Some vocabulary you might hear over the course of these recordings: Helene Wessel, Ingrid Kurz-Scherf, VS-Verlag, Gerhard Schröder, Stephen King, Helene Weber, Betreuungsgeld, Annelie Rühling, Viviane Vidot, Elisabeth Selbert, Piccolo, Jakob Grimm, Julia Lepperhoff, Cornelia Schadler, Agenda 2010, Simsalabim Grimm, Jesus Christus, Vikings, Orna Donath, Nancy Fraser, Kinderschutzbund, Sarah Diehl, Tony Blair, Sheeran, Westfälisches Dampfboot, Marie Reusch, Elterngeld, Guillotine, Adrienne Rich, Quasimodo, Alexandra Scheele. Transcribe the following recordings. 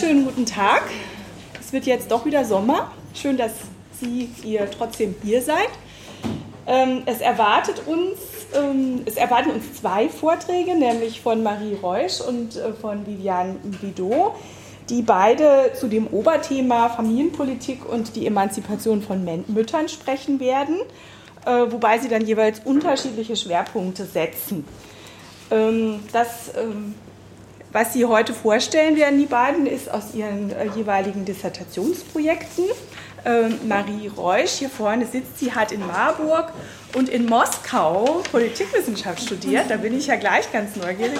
wunderschönen guten Tag. Es wird jetzt doch wieder Sommer. Schön, dass ihr trotzdem hier seid. Es erwarten uns zwei Vorträge, nämlich von Marie Reusch und von Viviane Vidot, die beide zu dem Oberthema Familienpolitik und die Emanzipation von Müttern sprechen werden, wobei sie dann jeweils unterschiedliche Schwerpunkte setzen. Was sie heute vorstellen werden, die beiden, ist aus ihren jeweiligen Dissertationsprojekten. Marie Reusch, hier vorne sitzt, sie hat in Marburg und in Moskau Politikwissenschaft studiert. Da bin ich ja gleich ganz neugierig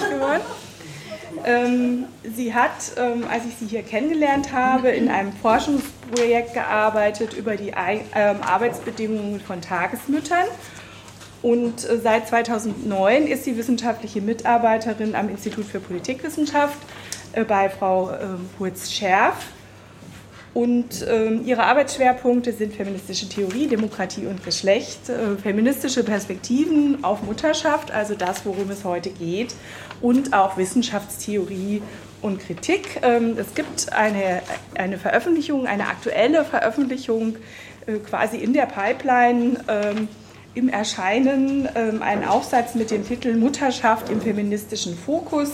geworden. Sie hat, als ich sie hier kennengelernt habe, in einem Forschungsprojekt gearbeitet über die Arbeitsbedingungen von Tagesmüttern. Und seit 2009 ist sie wissenschaftliche Mitarbeiterin am Institut für Politikwissenschaft bei Frau Kurz-Scherf. Und ihre Arbeitsschwerpunkte sind feministische Theorie, Demokratie und Geschlecht, feministische Perspektiven auf Mutterschaft, also das, worum es heute geht, und auch Wissenschaftstheorie und Kritik. Es gibt eine Veröffentlichung, eine aktuelle Veröffentlichung quasi in der Pipeline, im Erscheinen, einen Aufsatz mit dem Titel Mutterschaft im feministischen Fokus.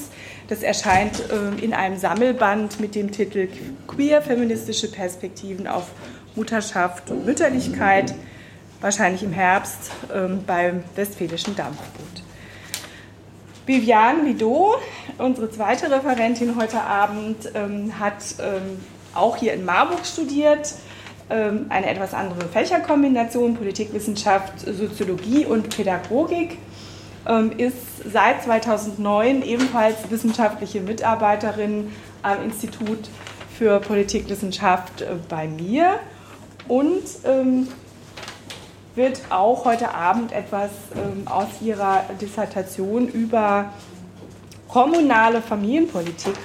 Das erscheint in einem Sammelband mit dem Titel Queer feministische Perspektiven auf Mutterschaft und Mütterlichkeit, wahrscheinlich im Herbst beim Westfälischen Dampfboot. Viviane Vidot, unsere zweite Referentin heute Abend, hat auch hier in Marburg studiert. Eine etwas andere Fächerkombination, Politikwissenschaft, Soziologie und Pädagogik, ist seit 2009 ebenfalls wissenschaftliche Mitarbeiterin am Institut für Politikwissenschaft bei mir und wird auch heute Abend etwas aus ihrer Dissertation über kommunale Familienpolitik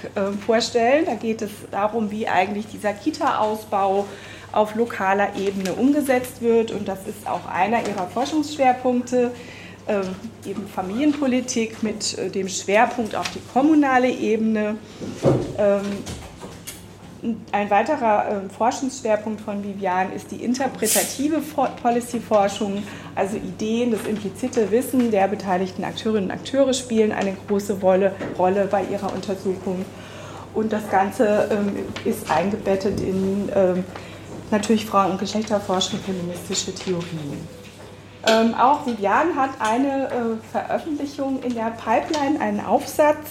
vorstellen. Da geht es darum, wie eigentlich dieser Kita-Ausbau auf lokaler Ebene umgesetzt wird, und das ist auch einer ihrer Forschungsschwerpunkte, eben Familienpolitik mit dem Schwerpunkt auf die kommunale Ebene. Ein weiterer Forschungsschwerpunkt von Viviane ist die interpretative Policy-Forschung, also Ideen, das implizite Wissen der beteiligten Akteurinnen und Akteure spielen eine große Rolle bei ihrer Untersuchung, und das Ganze ist eingebettet in natürlich Frauen- und Geschlechterforschung, feministische Theorien. Auch Viviane hat eine Veröffentlichung in der Pipeline, einen Aufsatz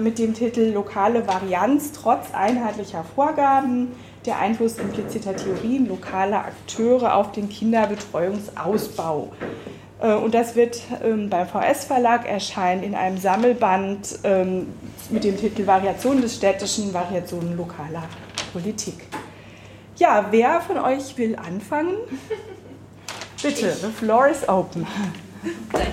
mit dem Titel Lokale Varianz trotz einheitlicher Vorgaben, der Einfluss impliziter Theorien lokaler Akteure auf den Kinderbetreuungsausbau. Und das wird beim VS-Verlag erscheinen in einem Sammelband mit dem Titel Variationen des Städtischen, Variationen lokaler Politik. Ja, wer von euch will anfangen? Bitte, the floor is open. Danke.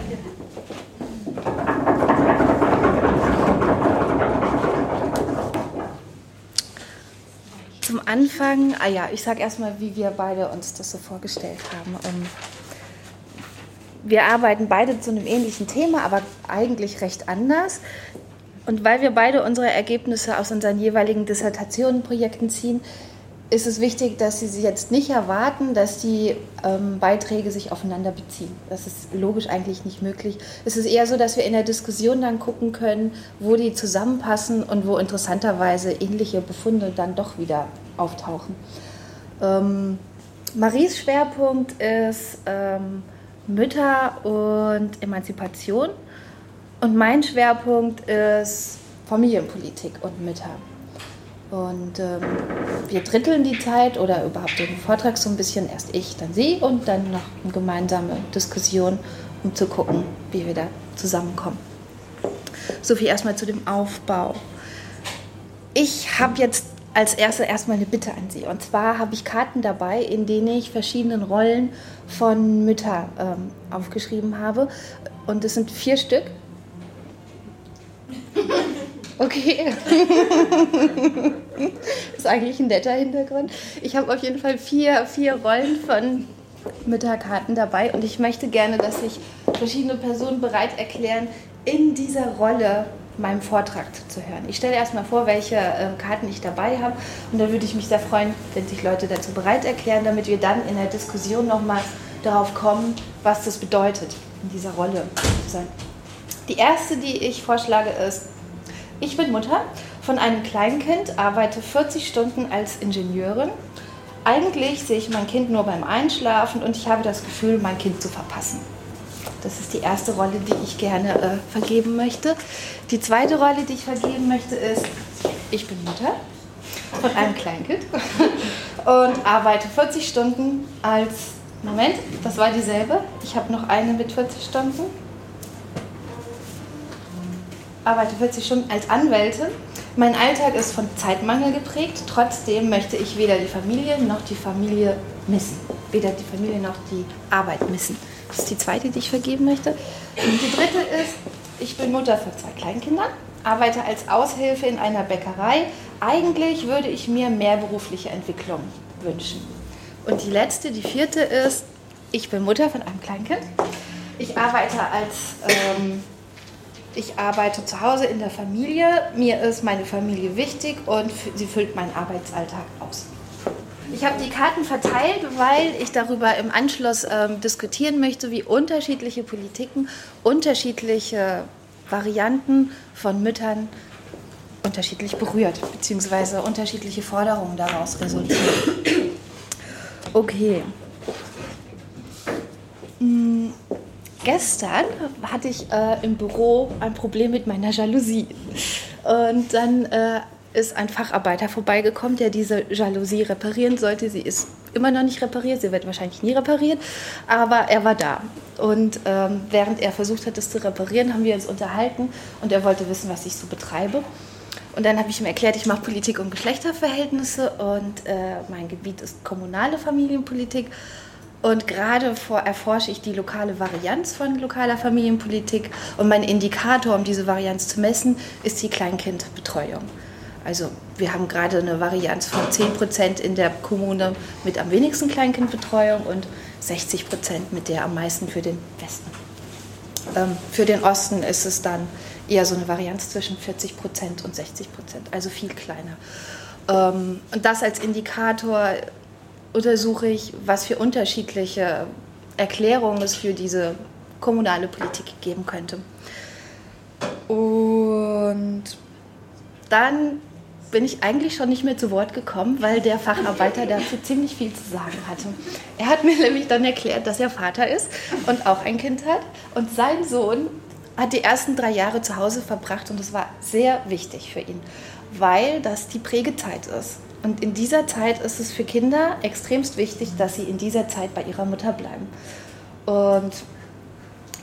Zum Anfang, ich sage erstmal, wie wir beide uns das so vorgestellt haben. Wir arbeiten beide zu einem ähnlichen Thema, aber eigentlich recht anders. Und weil wir beide unsere Ergebnisse aus unseren jeweiligen Dissertationenprojekten ziehen, ist es wichtig, dass Sie jetzt nicht erwarten, dass die Beiträge sich aufeinander beziehen. Das ist logisch eigentlich nicht möglich. Es ist eher so, dass wir in der Diskussion dann gucken können, wo die zusammenpassen und wo interessanterweise ähnliche Befunde dann doch wieder auftauchen. Maries Schwerpunkt ist Mütter und Emanzipation, und mein Schwerpunkt ist Familienpolitik und Mütter. Und wir dritteln die Zeit oder überhaupt den Vortrag so ein bisschen, erst ich, dann sie und dann noch eine gemeinsame Diskussion, um zu gucken, wie wir da zusammenkommen. So viel erstmal zu dem Aufbau. Ich habe jetzt als Erste erstmal eine Bitte an Sie. Und zwar habe ich Karten dabei, in denen ich verschiedene Rollen von Müttern aufgeschrieben habe. Und es sind 4 Stück. Okay, ist eigentlich ein netter Hintergrund. Ich habe auf jeden Fall vier Rollen von Mütterkarten dabei, und ich möchte gerne, dass sich verschiedene Personen bereit erklären, in dieser Rolle meinem Vortrag zu hören. Ich stelle erstmal vor, welche Karten ich dabei habe, und da würde ich mich sehr freuen, wenn sich Leute dazu bereit erklären, damit wir dann in der Diskussion nochmal darauf kommen, was das bedeutet, in dieser Rolle zu sein. Die erste, die ich vorschlage, ist: Ich bin Mutter von einem kleinen Kind, arbeite 40 Stunden als Ingenieurin. Eigentlich sehe ich mein Kind nur beim Einschlafen und ich habe das Gefühl, mein Kind zu verpassen. Das ist die erste Rolle, die ich gerne vergeben möchte. Die zweite Rolle, die ich vergeben möchte, ist: Ich bin Mutter von einem Kleinkind und arbeite 40 Stunden als... Moment, das war dieselbe. Ich habe noch eine mit 40 Stunden. Arbeite 40 Stunden als Anwältin. Mein Alltag ist von Zeitmangel geprägt. Trotzdem möchte ich weder die Familie noch die Familie missen. Weder die Familie noch die Arbeit missen. Das ist die zweite, die ich vergeben möchte. Und die dritte ist: Ich bin Mutter von 2 Kleinkindern, arbeite als Aushilfe in einer Bäckerei. Eigentlich würde ich mir mehr berufliche Entwicklung wünschen. Und die letzte, die vierte ist: Ich bin Mutter von einem Kleinkind. Ich arbeite zu Hause in der Familie. Mir ist meine Familie wichtig und sie füllt meinen Arbeitsalltag aus. Ich habe die Karten verteilt, weil ich darüber im Anschluss diskutieren möchte, wie unterschiedliche Politiken, unterschiedliche Varianten von Müttern unterschiedlich berührt, beziehungsweise unterschiedliche Forderungen daraus resultieren. Okay. Gestern hatte ich im Büro ein Problem mit meiner Jalousie. Und dann ist ein Facharbeiter vorbeigekommen, der diese Jalousie reparieren sollte. Sie ist immer noch nicht repariert, sie wird wahrscheinlich nie repariert, aber er war da. Und während er versucht hat, das zu reparieren, haben wir uns unterhalten und er wollte wissen, was ich so betreibe. Und dann habe ich ihm erklärt, ich mache Politik und Geschlechterverhältnisse und mein Gebiet ist kommunale Familienpolitik. Und gerade erforsche ich die lokale Varianz von lokaler Familienpolitik. Und mein Indikator, um diese Varianz zu messen, ist die Kleinkindbetreuung. Also wir haben gerade eine Varianz von 10% in der Kommune mit am wenigsten Kleinkindbetreuung und 60% mit der am meisten für den Westen. Für den Osten ist es dann eher so eine Varianz zwischen 40% und 60%, also viel kleiner. Und das als Indikator untersuche ich, was für unterschiedliche Erklärungen es für diese kommunale Politik geben könnte. Und dann bin ich eigentlich schon nicht mehr zu Wort gekommen, weil der Facharbeiter dazu ziemlich viel zu sagen hatte. Er hat mir nämlich dann erklärt, dass er Vater ist und auch ein Kind hat. Und sein Sohn hat die ersten 3 Jahre zu Hause verbracht und das war sehr wichtig für ihn, weil das die Prägezeit ist. Und in dieser Zeit ist es für Kinder extremst wichtig, dass sie in dieser Zeit bei ihrer Mutter bleiben. Und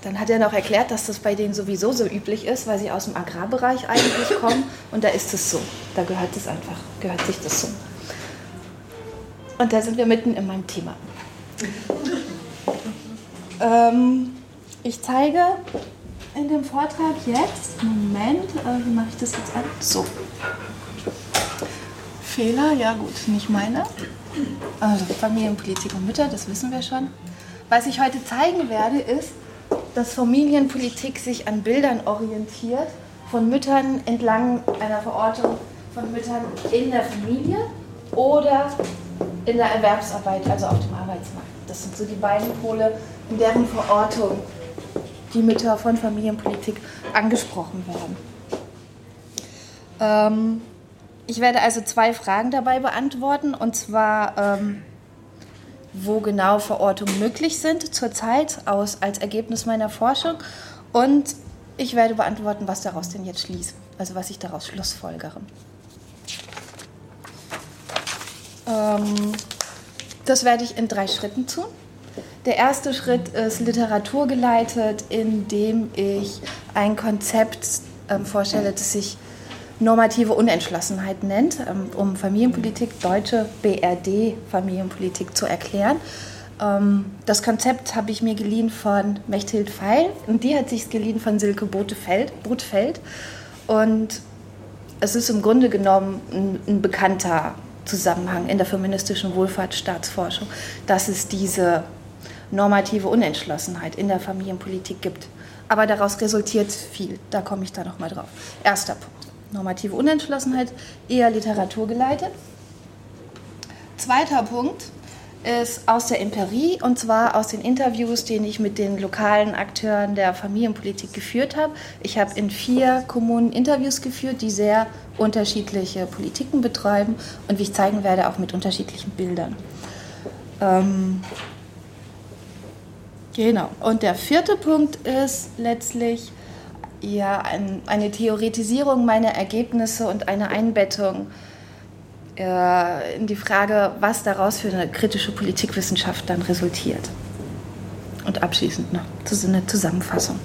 dann hat er noch erklärt, dass das bei denen sowieso so üblich ist, weil sie aus dem Agrarbereich eigentlich kommen und da ist es so. Da gehört es einfach, gehört sich das so. Und da sind wir mitten in meinem Thema. Ich zeige in dem Vortrag jetzt, Moment, wie mache ich das jetzt an? So. Fehler, ja gut, nicht meine. Also Familienpolitik und Mütter, das wissen wir schon. Was ich heute zeigen werde, ist, dass Familienpolitik sich an Bildern orientiert, von Müttern entlang einer Verortung von Müttern in der Familie oder in der Erwerbsarbeit, also auf dem Arbeitsmarkt. Das sind so die beiden Pole, in deren Verortung die Mütter von Familienpolitik angesprochen werden. Ich werde also 2 Fragen dabei beantworten, und zwar, wo genau Verortungen möglich sind zurzeit als Ergebnis meiner Forschung, und ich werde beantworten, was daraus denn jetzt schließt, also was ich daraus schlussfolgere. Das werde ich in 3 Schritten tun. Der erste Schritt ist literaturgeleitet, indem ich ein Konzept vorstelle, das sich normative Unentschlossenheit nennt, um Familienpolitik, deutsche BRD-Familienpolitik zu erklären. Das Konzept habe ich mir geliehen von Mechthild Veil und die hat sich es geliehen von Silke Botfeld. Und es ist im Grunde genommen ein bekannter Zusammenhang in der feministischen Wohlfahrtsstaatsforschung, dass es diese normative Unentschlossenheit in der Familienpolitik gibt. Aber daraus resultiert viel. Da komme ich da nochmal drauf. Erster Punkt. Normative Unentschlossenheit, eher literaturgeleitet. Zweiter Punkt ist aus der Empirie, und zwar aus den Interviews, die ich mit den lokalen Akteuren der Familienpolitik geführt habe. Ich habe in 4 Kommunen Interviews geführt, die sehr unterschiedliche Politiken betreiben und wie ich zeigen werde, auch mit unterschiedlichen Bildern. Genau. Und der vierte Punkt ist letztlich ja eine Theoretisierung meiner Ergebnisse und eine Einbettung in die Frage, was daraus für eine kritische Politikwissenschaft dann resultiert. Und abschließend noch so eine Zusammenfassung.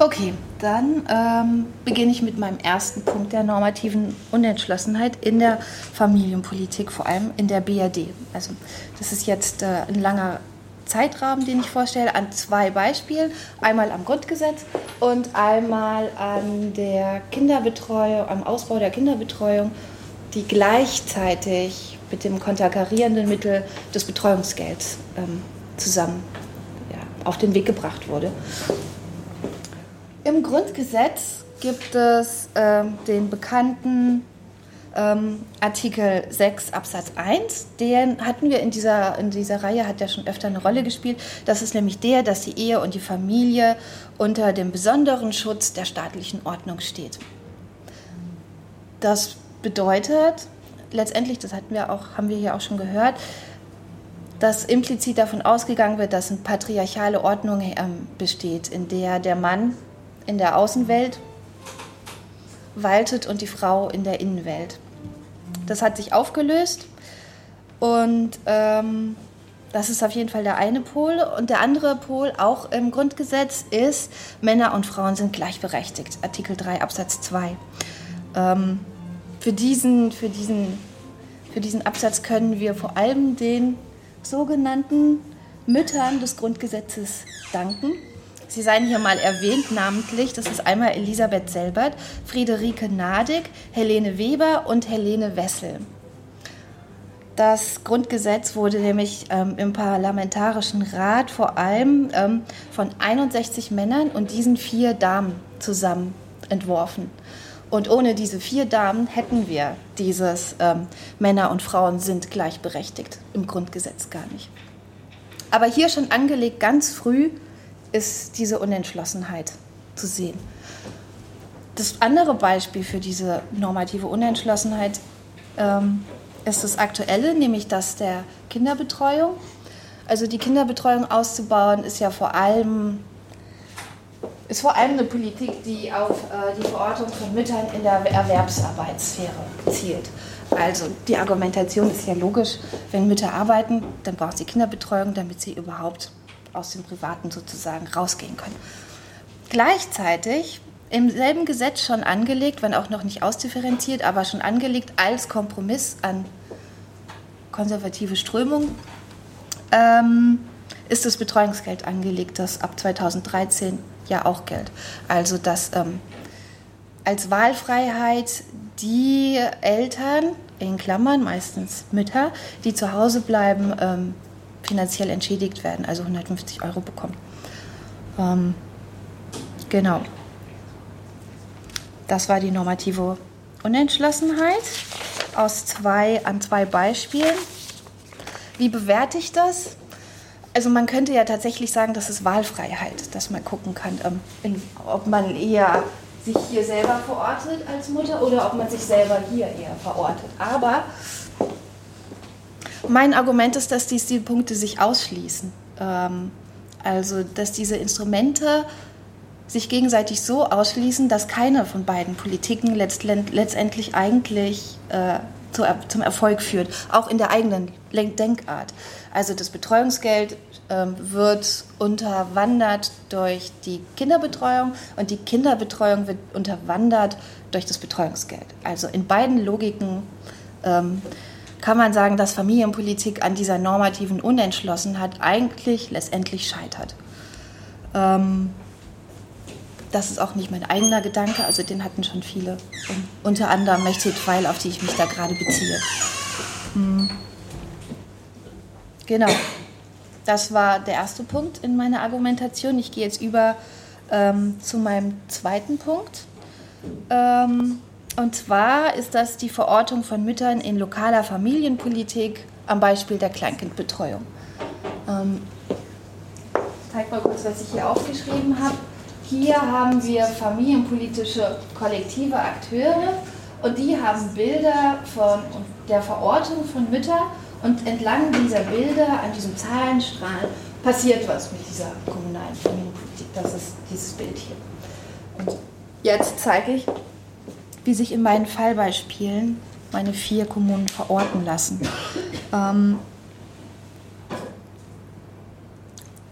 Okay, dann beginne ich mit meinem ersten Punkt der normativen Unentschlossenheit in der Familienpolitik, vor allem in der BRD. Also das ist jetzt ein langer Zeitrahmen, den ich vorstelle, an 2 Beispielen. Einmal am Grundgesetz und einmal an der Kinderbetreuung, am Ausbau der Kinderbetreuung, die gleichzeitig mit dem konterkarierenden Mittel des Betreuungsgelds zusammen auf den Weg gebracht wurde. Im Grundgesetz gibt es den bekannten Artikel 6 Absatz 1, den hatten wir in dieser Reihe, hat ja schon öfter eine Rolle gespielt. Das ist nämlich der, dass die Ehe und die Familie unter dem besonderen Schutz der staatlichen Ordnung steht. Das bedeutet letztendlich, das haben wir hier auch schon gehört, dass implizit davon ausgegangen wird, dass eine patriarchale Ordnung besteht, in der der Mann in der Außenwelt waltet und die Frau in der Innenwelt. Das hat sich aufgelöst und das ist auf jeden Fall der eine Pol. Und der andere Pol, auch im Grundgesetz, ist, Männer und Frauen sind gleichberechtigt. Artikel 3 Absatz 2. Für diesen Absatz können wir vor allem den sogenannten Müttern des Grundgesetzes danken. Sie seien hier mal erwähnt namentlich, das ist einmal Elisabeth Selbert, Friederike Nadig, Helene Weber und Helene Wessel. Das Grundgesetz wurde nämlich im Parlamentarischen Rat vor allem von 61 Männern und diesen 4 Damen zusammen entworfen. Und ohne diese 4 Damen hätten wir dieses Männer und Frauen sind gleichberechtigt im Grundgesetz gar nicht. Aber hier schon angelegt, ganz früh, ist diese Unentschlossenheit zu sehen. Das andere Beispiel für diese normative Unentschlossenheit ist das aktuelle, nämlich das der Kinderbetreuung. Also die Kinderbetreuung auszubauen ist vor allem eine Politik, die auf die Verortung von Müttern in der Erwerbsarbeitssphäre zielt. Also die Argumentation ist ja logisch, wenn Mütter arbeiten, dann braucht sie Kinderbetreuung, damit sie überhaupt aus dem Privaten sozusagen rausgehen können. Gleichzeitig im selben Gesetz schon angelegt, wenn auch noch nicht ausdifferenziert, aber schon angelegt als Kompromiss an konservative Strömungen, ist das Betreuungsgeld angelegt, das ab 2013 ja auch gilt. Also dass als Wahlfreiheit die Eltern, in Klammern meistens Mütter, die zu Hause bleiben, finanziell entschädigt werden, also 150 € bekommen. Genau. Das war die normative Unentschlossenheit an zwei Beispielen. Wie bewerte ich das? Also man könnte ja tatsächlich sagen, das ist Wahlfreiheit, dass man gucken kann, ob man eher sich hier selber verortet als Mutter oder ob man sich selber hier eher verortet. Aber mein Argument ist, dass diese Punkte sich ausschließen. Also, dass diese Instrumente sich gegenseitig so ausschließen, dass keine von beiden Politiken letztendlich eigentlich zum Erfolg führt, auch in der eigenen Denkart. Also das Betreuungsgeld wird unterwandert durch die Kinderbetreuung und die Kinderbetreuung wird unterwandert durch das Betreuungsgeld. Also in beiden Logiken kann man sagen, dass Familienpolitik an dieser normativen Unentschlossenheit eigentlich letztendlich scheitert. Das ist auch nicht mein eigener Gedanke, also den hatten schon viele. Und unter anderem Mechthild Veil, auf die ich mich da gerade beziehe. Genau. Das war der erste Punkt in meiner Argumentation. Ich gehe jetzt über zu meinem zweiten Punkt. Und zwar ist das die Verortung von Müttern in lokaler Familienpolitik am Beispiel der Kleinkindbetreuung. Ich zeige mal kurz, was ich hier aufgeschrieben habe. Hier haben wir familienpolitische kollektive Akteure und die haben Bilder von der Verortung von Müttern und entlang dieser Bilder, an diesem Zahlenstrahl, passiert was mit dieser kommunalen Familienpolitik. Das ist dieses Bild hier. Und jetzt zeige ich, wie sich in meinen Fallbeispielen meine 4 Kommunen verorten lassen.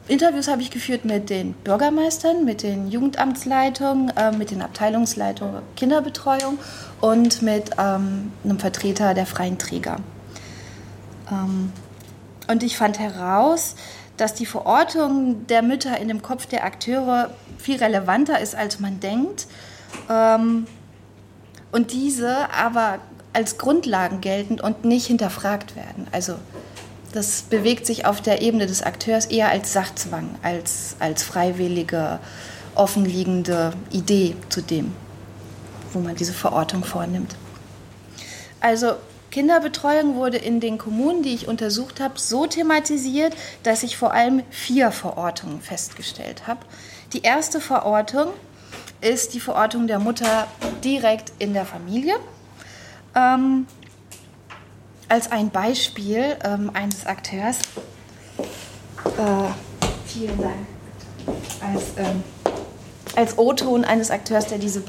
Interviews habe ich geführt mit den Bürgermeistern, mit den Jugendamtsleitungen, mit den Abteilungsleitungen Kinderbetreuung und mit einem Vertreter der freien Träger. Und ich fand heraus, dass die Verortung der Mütter in dem Kopf der Akteure viel relevanter ist, als man denkt. Und diese aber als Grundlagen gelten und nicht hinterfragt werden. Also das bewegt sich auf der Ebene des Akteurs eher als Sachzwang, als freiwillige, offenliegende Idee zu dem, wo man diese Verortung vornimmt. Also Kinderbetreuung wurde in den Kommunen, die ich untersucht habe, so thematisiert, dass ich vor allem 4 Verortungen festgestellt habe. Die erste Verortung ist die Verortung der Mutter direkt in der Familie. Als ein Beispiel eines Akteurs, vielen Dank, als O-Ton eines Akteurs, der diese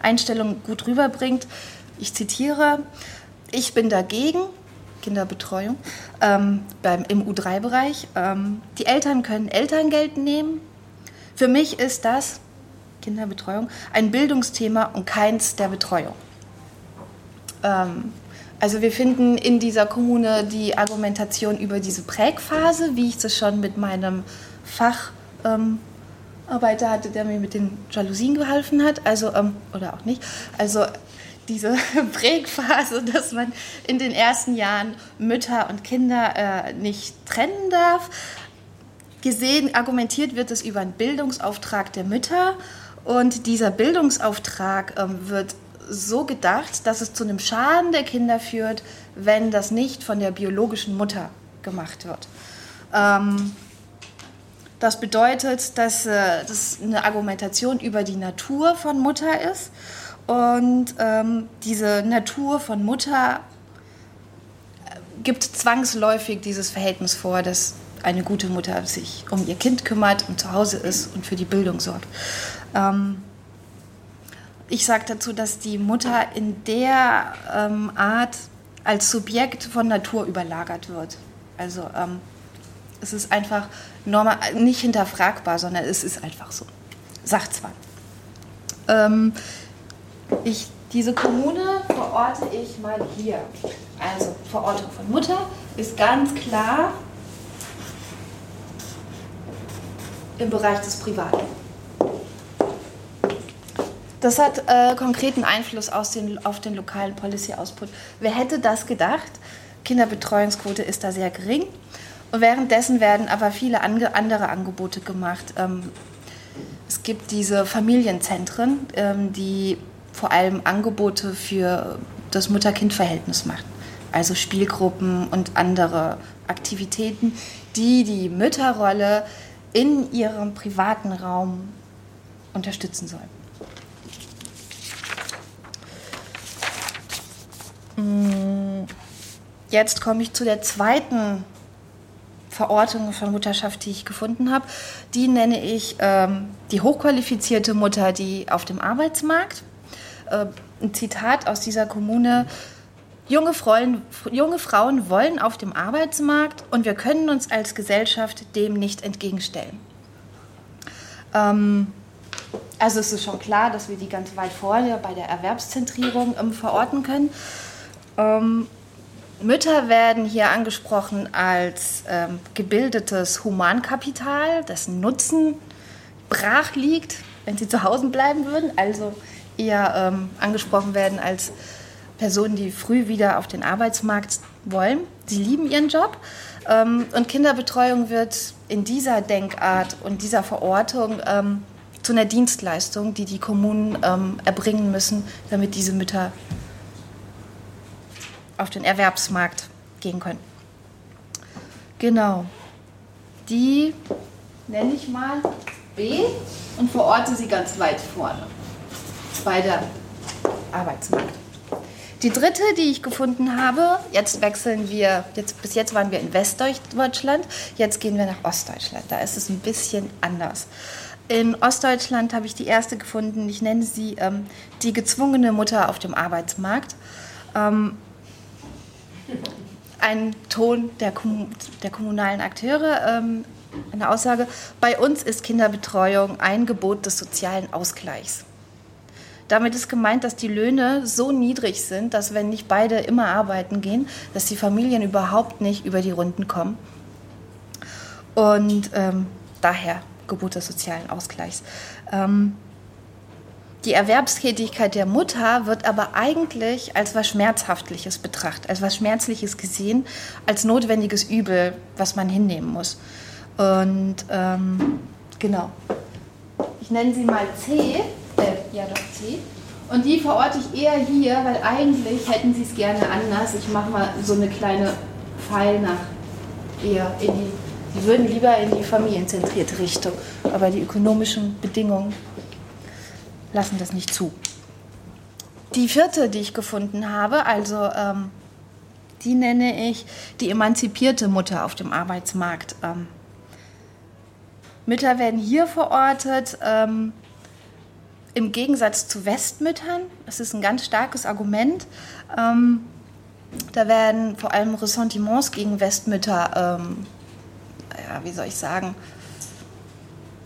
Einstellung gut rüberbringt, ich zitiere: Ich bin dagegen, Kinderbetreuung, im U3-Bereich, die Eltern können Elterngeld nehmen. Für mich ist das, Kinderbetreuung, ein Bildungsthema und keins der Betreuung. Also wir finden in dieser Kommune die Argumentation über diese Prägphase, wie ich das schon mit meinem Facharbeiter hatte, der mir mit den Jalousien geholfen hat, also oder auch nicht. Also diese Prägphase, dass man in den ersten Jahren Mütter und Kinder nicht trennen darf. Argumentiert wird es über einen Bildungsauftrag der Mütter und dieser Bildungsauftrag wird so gedacht, dass es zu einem Schaden der Kinder führt, wenn das nicht von der biologischen Mutter gemacht wird. Das bedeutet, dass das eine Argumentation über die Natur von Mutter ist und diese Natur von Mutter gibt zwangsläufig dieses Verhältnis vor, dass eine gute Mutter sich um ihr Kind kümmert und zu Hause ist und für die Bildung sorgt. Ich sage dazu, dass die Mutter in der Art als Subjekt von Natur überlagert wird. Also es ist einfach normal, nicht hinterfragbar, sondern es ist einfach so. Sachzwang. Diese Kommune verorte ich mal hier. Also Verortung von Mutter ist ganz klar im Bereich des Privaten. Das hat konkreten Einfluss auf den lokalen Policy-Output. Wer hätte das gedacht? Kinderbetreuungsquote ist da sehr gering. Und währenddessen werden aber viele andere Angebote gemacht. Es gibt diese Familienzentren, die vor allem Angebote für das Mutter-Kind-Verhältnis machen. Also Spielgruppen und andere Aktivitäten, die die Mütterrolle in ihrem privaten Raum unterstützen sollen. Jetzt komme ich zu der zweiten Verortung von Mutterschaft, die ich gefunden habe. Die nenne ich die hochqualifizierte Mutter, die auf dem Arbeitsmarkt. Ein Zitat aus dieser Kommune: Junge Frauen wollen auf dem Arbeitsmarkt und wir können uns als Gesellschaft dem nicht entgegenstellen. Also es ist schon klar, dass wir die ganz weit vorne bei der Erwerbszentrierung verorten können. Mütter werden hier angesprochen als gebildetes Humankapital, dessen Nutzen brach liegt, wenn sie zu Hause bleiben würden. Also eher angesprochen werden als Personen, die früh wieder auf den Arbeitsmarkt wollen. Sie lieben ihren Job. Und Kinderbetreuung wird in dieser Denkart und dieser Verortung zu einer Dienstleistung, die die Kommunen erbringen müssen, damit diese Mütter auf den Erwerbsmarkt gehen können. Genau. Die nenne ich mal B und verorte sie ganz weit vorne bei der Arbeitsmarkt. Die dritte, die ich gefunden habe, bis jetzt waren wir in Westdeutschland, jetzt gehen wir nach Ostdeutschland. Da ist es ein bisschen anders. In Ostdeutschland habe ich die erste gefunden, ich nenne sie die gezwungene Mutter auf dem Arbeitsmarkt. Ein Ton der kommunalen Akteure, eine Aussage, bei uns ist Kinderbetreuung ein Gebot des sozialen Ausgleichs. Damit ist gemeint, dass die Löhne so niedrig sind, dass wenn nicht beide immer arbeiten gehen, dass die Familien überhaupt nicht über die Runden kommen. Und daher Gebot des sozialen Ausgleichs. Die Erwerbstätigkeit der Mutter wird aber eigentlich als was Schmerzhaftes betrachtet, als was Schmerzliches gesehen, als notwendiges Übel, was man hinnehmen muss. Und genau. Ich nenne sie mal C. C. Und die verorte ich eher hier, weil eigentlich hätten sie es gerne anders. Ich mache mal so eine kleine Pfeil nach eher in die würden lieber in die familienzentrierte Richtung, aber die ökonomischen Bedingungen lassen das nicht zu. Die vierte, die ich gefunden habe, also die nenne ich die emanzipierte Mutter auf dem Arbeitsmarkt. Mütter werden hier verortet, im Gegensatz zu Westmüttern, das ist ein ganz starkes Argument, da werden vor allem Ressentiments gegen Westmütter,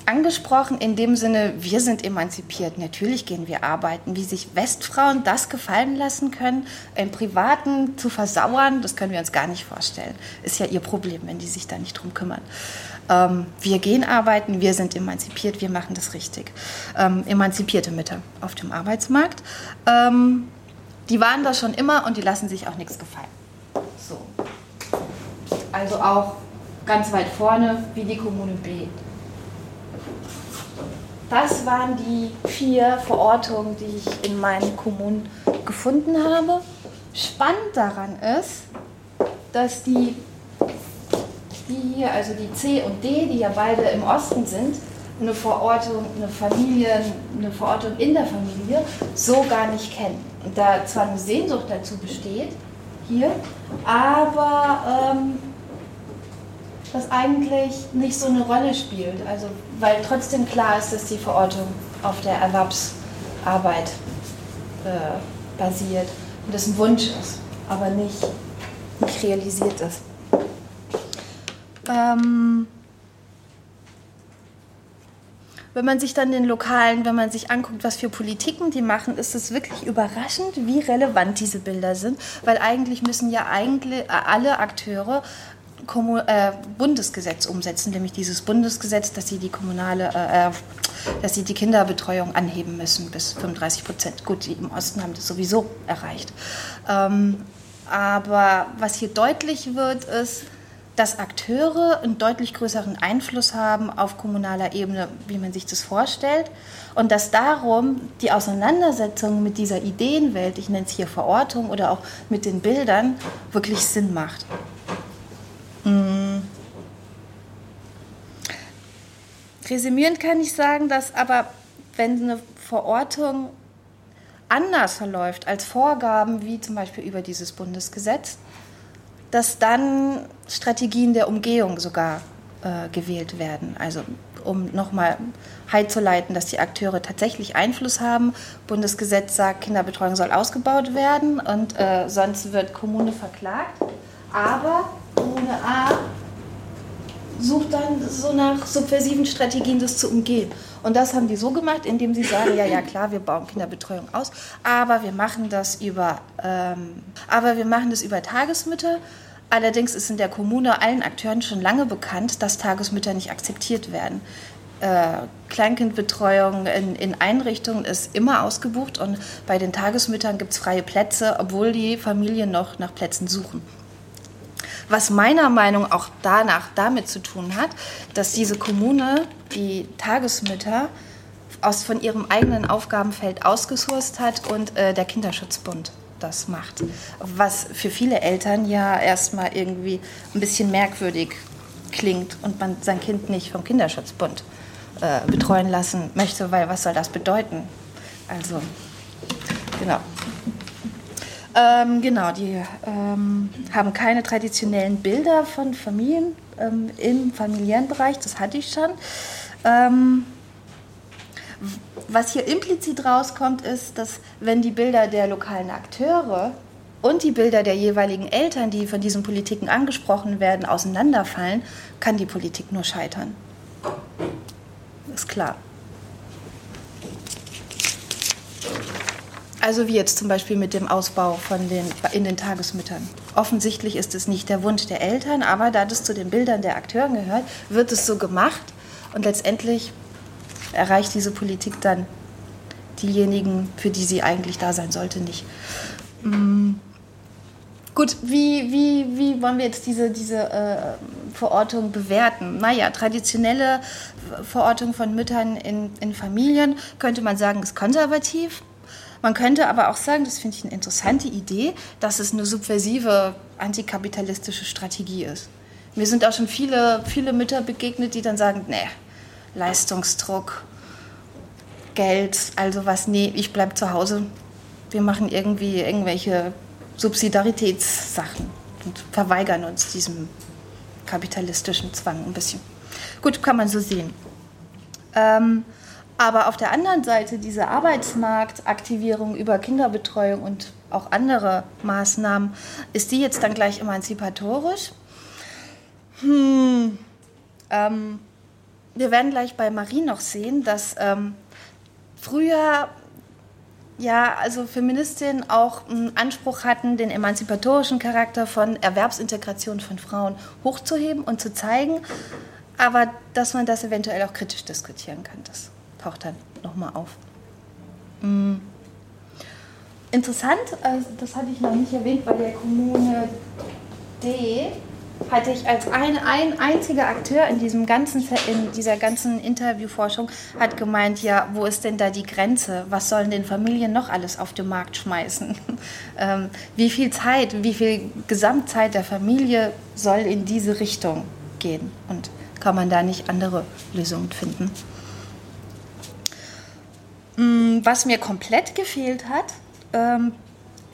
angesprochen in dem Sinne, wir sind emanzipiert, natürlich gehen wir arbeiten. Wie sich Westfrauen das gefallen lassen können, im Privaten zu versauern, das können wir uns gar nicht vorstellen. Ist ja ihr Problem, wenn die sich da nicht drum kümmern. Wir gehen arbeiten, wir sind emanzipiert, wir machen das richtig. Emanzipierte Mütter auf dem Arbeitsmarkt. Die waren das schon immer und die lassen sich auch nichts gefallen. So. Also auch ganz weit vorne wie die Kommune B. Das waren die 4 Verortungen, die ich in meinen Kommunen gefunden habe. Spannend daran ist, dass die hier, also die C und D, die ja beide im Osten sind, eine Verortung in der Familie, so gar nicht kennen. Und da zwar eine Sehnsucht dazu besteht, hier, aber das eigentlich nicht so eine Rolle spielt, also weil trotzdem klar ist, dass die Verortung auf der Erwerbsarbeit basiert und das ein Wunsch ist, aber nicht realisiert ist. Wenn man sich anguckt, was für Politiken die machen, ist es wirklich überraschend, wie relevant diese Bilder sind, weil eigentlich müssen ja alle Akteure Bundesgesetz umsetzen, nämlich dieses Bundesgesetz, dass sie dass sie die Kinderbetreuung anheben müssen bis 35%. Gut, die im Osten haben das sowieso erreicht. Aber was hier deutlich wird, ist, dass Akteure einen deutlich größeren Einfluss haben auf kommunaler Ebene, wie man sich das vorstellt, und dass darum die Auseinandersetzung mit dieser Ideenwelt, ich nenne es hier Verortung oder auch mit den Bildern, wirklich Sinn macht. Resümierend kann ich sagen, dass aber, wenn eine Verortung anders verläuft als Vorgaben, wie zum Beispiel über dieses Bundesgesetz, dass dann Strategien der Umgehung sogar gewählt werden. Also um nochmal herzuleiten, dass die Akteure tatsächlich Einfluss haben. Bundesgesetz sagt, Kinderbetreuung soll ausgebaut werden und sonst wird Kommune verklagt. Aber Kommune A sucht dann so nach subversiven Strategien, das zu umgehen. Und das haben die so gemacht, indem sie sagen, ja klar, wir bauen Kinderbetreuung aus, aber wir machen das über Tagesmütter. Allerdings ist in der Kommune allen Akteuren schon lange bekannt, dass Tagesmütter nicht akzeptiert werden. Kleinkindbetreuung in Einrichtungen ist immer ausgebucht und bei den Tagesmüttern gibt es freie Plätze, obwohl die Familien noch nach Plätzen suchen. Was meiner Meinung nach auch damit zu tun hat, dass diese Kommune die Tagesmütter von ihrem eigenen Aufgabenfeld ausgesourcet hat und der Kinderschutzbund das macht. Was für viele Eltern ja erstmal irgendwie ein bisschen merkwürdig klingt und man sein Kind nicht vom Kinderschutzbund betreuen lassen möchte, weil was soll das bedeuten? Also, genau. Die haben keine traditionellen Bilder von Familien im familiären Bereich, das hatte ich schon. Was hier implizit rauskommt, ist, dass wenn die Bilder der lokalen Akteure und die Bilder der jeweiligen Eltern, die von diesen Politiken angesprochen werden, auseinanderfallen, kann die Politik nur scheitern. Ist klar. Also wie jetzt zum Beispiel mit dem Ausbau in den Tagesmüttern. Offensichtlich ist es nicht der Wunsch der Eltern, aber da das zu den Bildern der Akteuren gehört, wird es so gemacht und letztendlich erreicht diese Politik dann diejenigen, für die sie eigentlich da sein sollte, nicht. Gut, wie wollen wir jetzt diese Verortung bewerten? Naja, traditionelle Verortung von Müttern in Familien, könnte man sagen, ist konservativ. Man könnte aber auch sagen, das finde ich eine interessante Idee, dass es eine subversive antikapitalistische Strategie ist. Mir sind auch schon viele Mütter begegnet, die dann sagen, nee, Leistungsdruck, Geld, also was, nee, ich bleib zu Hause. Wir machen irgendwie irgendwelche Subsidiaritätssachen und verweigern uns diesem kapitalistischen Zwang ein bisschen. Gut, kann man so sehen. Aber auf der anderen Seite diese Arbeitsmarktaktivierung über Kinderbetreuung und auch andere Maßnahmen, ist die jetzt dann gleich emanzipatorisch? Wir werden gleich bei Marie noch sehen, dass früher ja, also Feministinnen auch einen Anspruch hatten, den emanzipatorischen Charakter von Erwerbsintegration von Frauen hochzuheben und zu zeigen, aber dass man das eventuell auch kritisch diskutieren kann, das taucht dann nochmal auf. Interessant, also das hatte ich noch nicht erwähnt, bei der Kommune D hatte ich als ein einziger Akteur in dieser ganzen Interviewforschung hat gemeint, ja, wo ist denn da die Grenze? Was sollen den Familien noch alles auf den Markt schmeißen? Wie viel Gesamtzeit der Familie soll in diese Richtung gehen? Und kann man da nicht andere Lösungen finden? Was mir komplett gefehlt hat,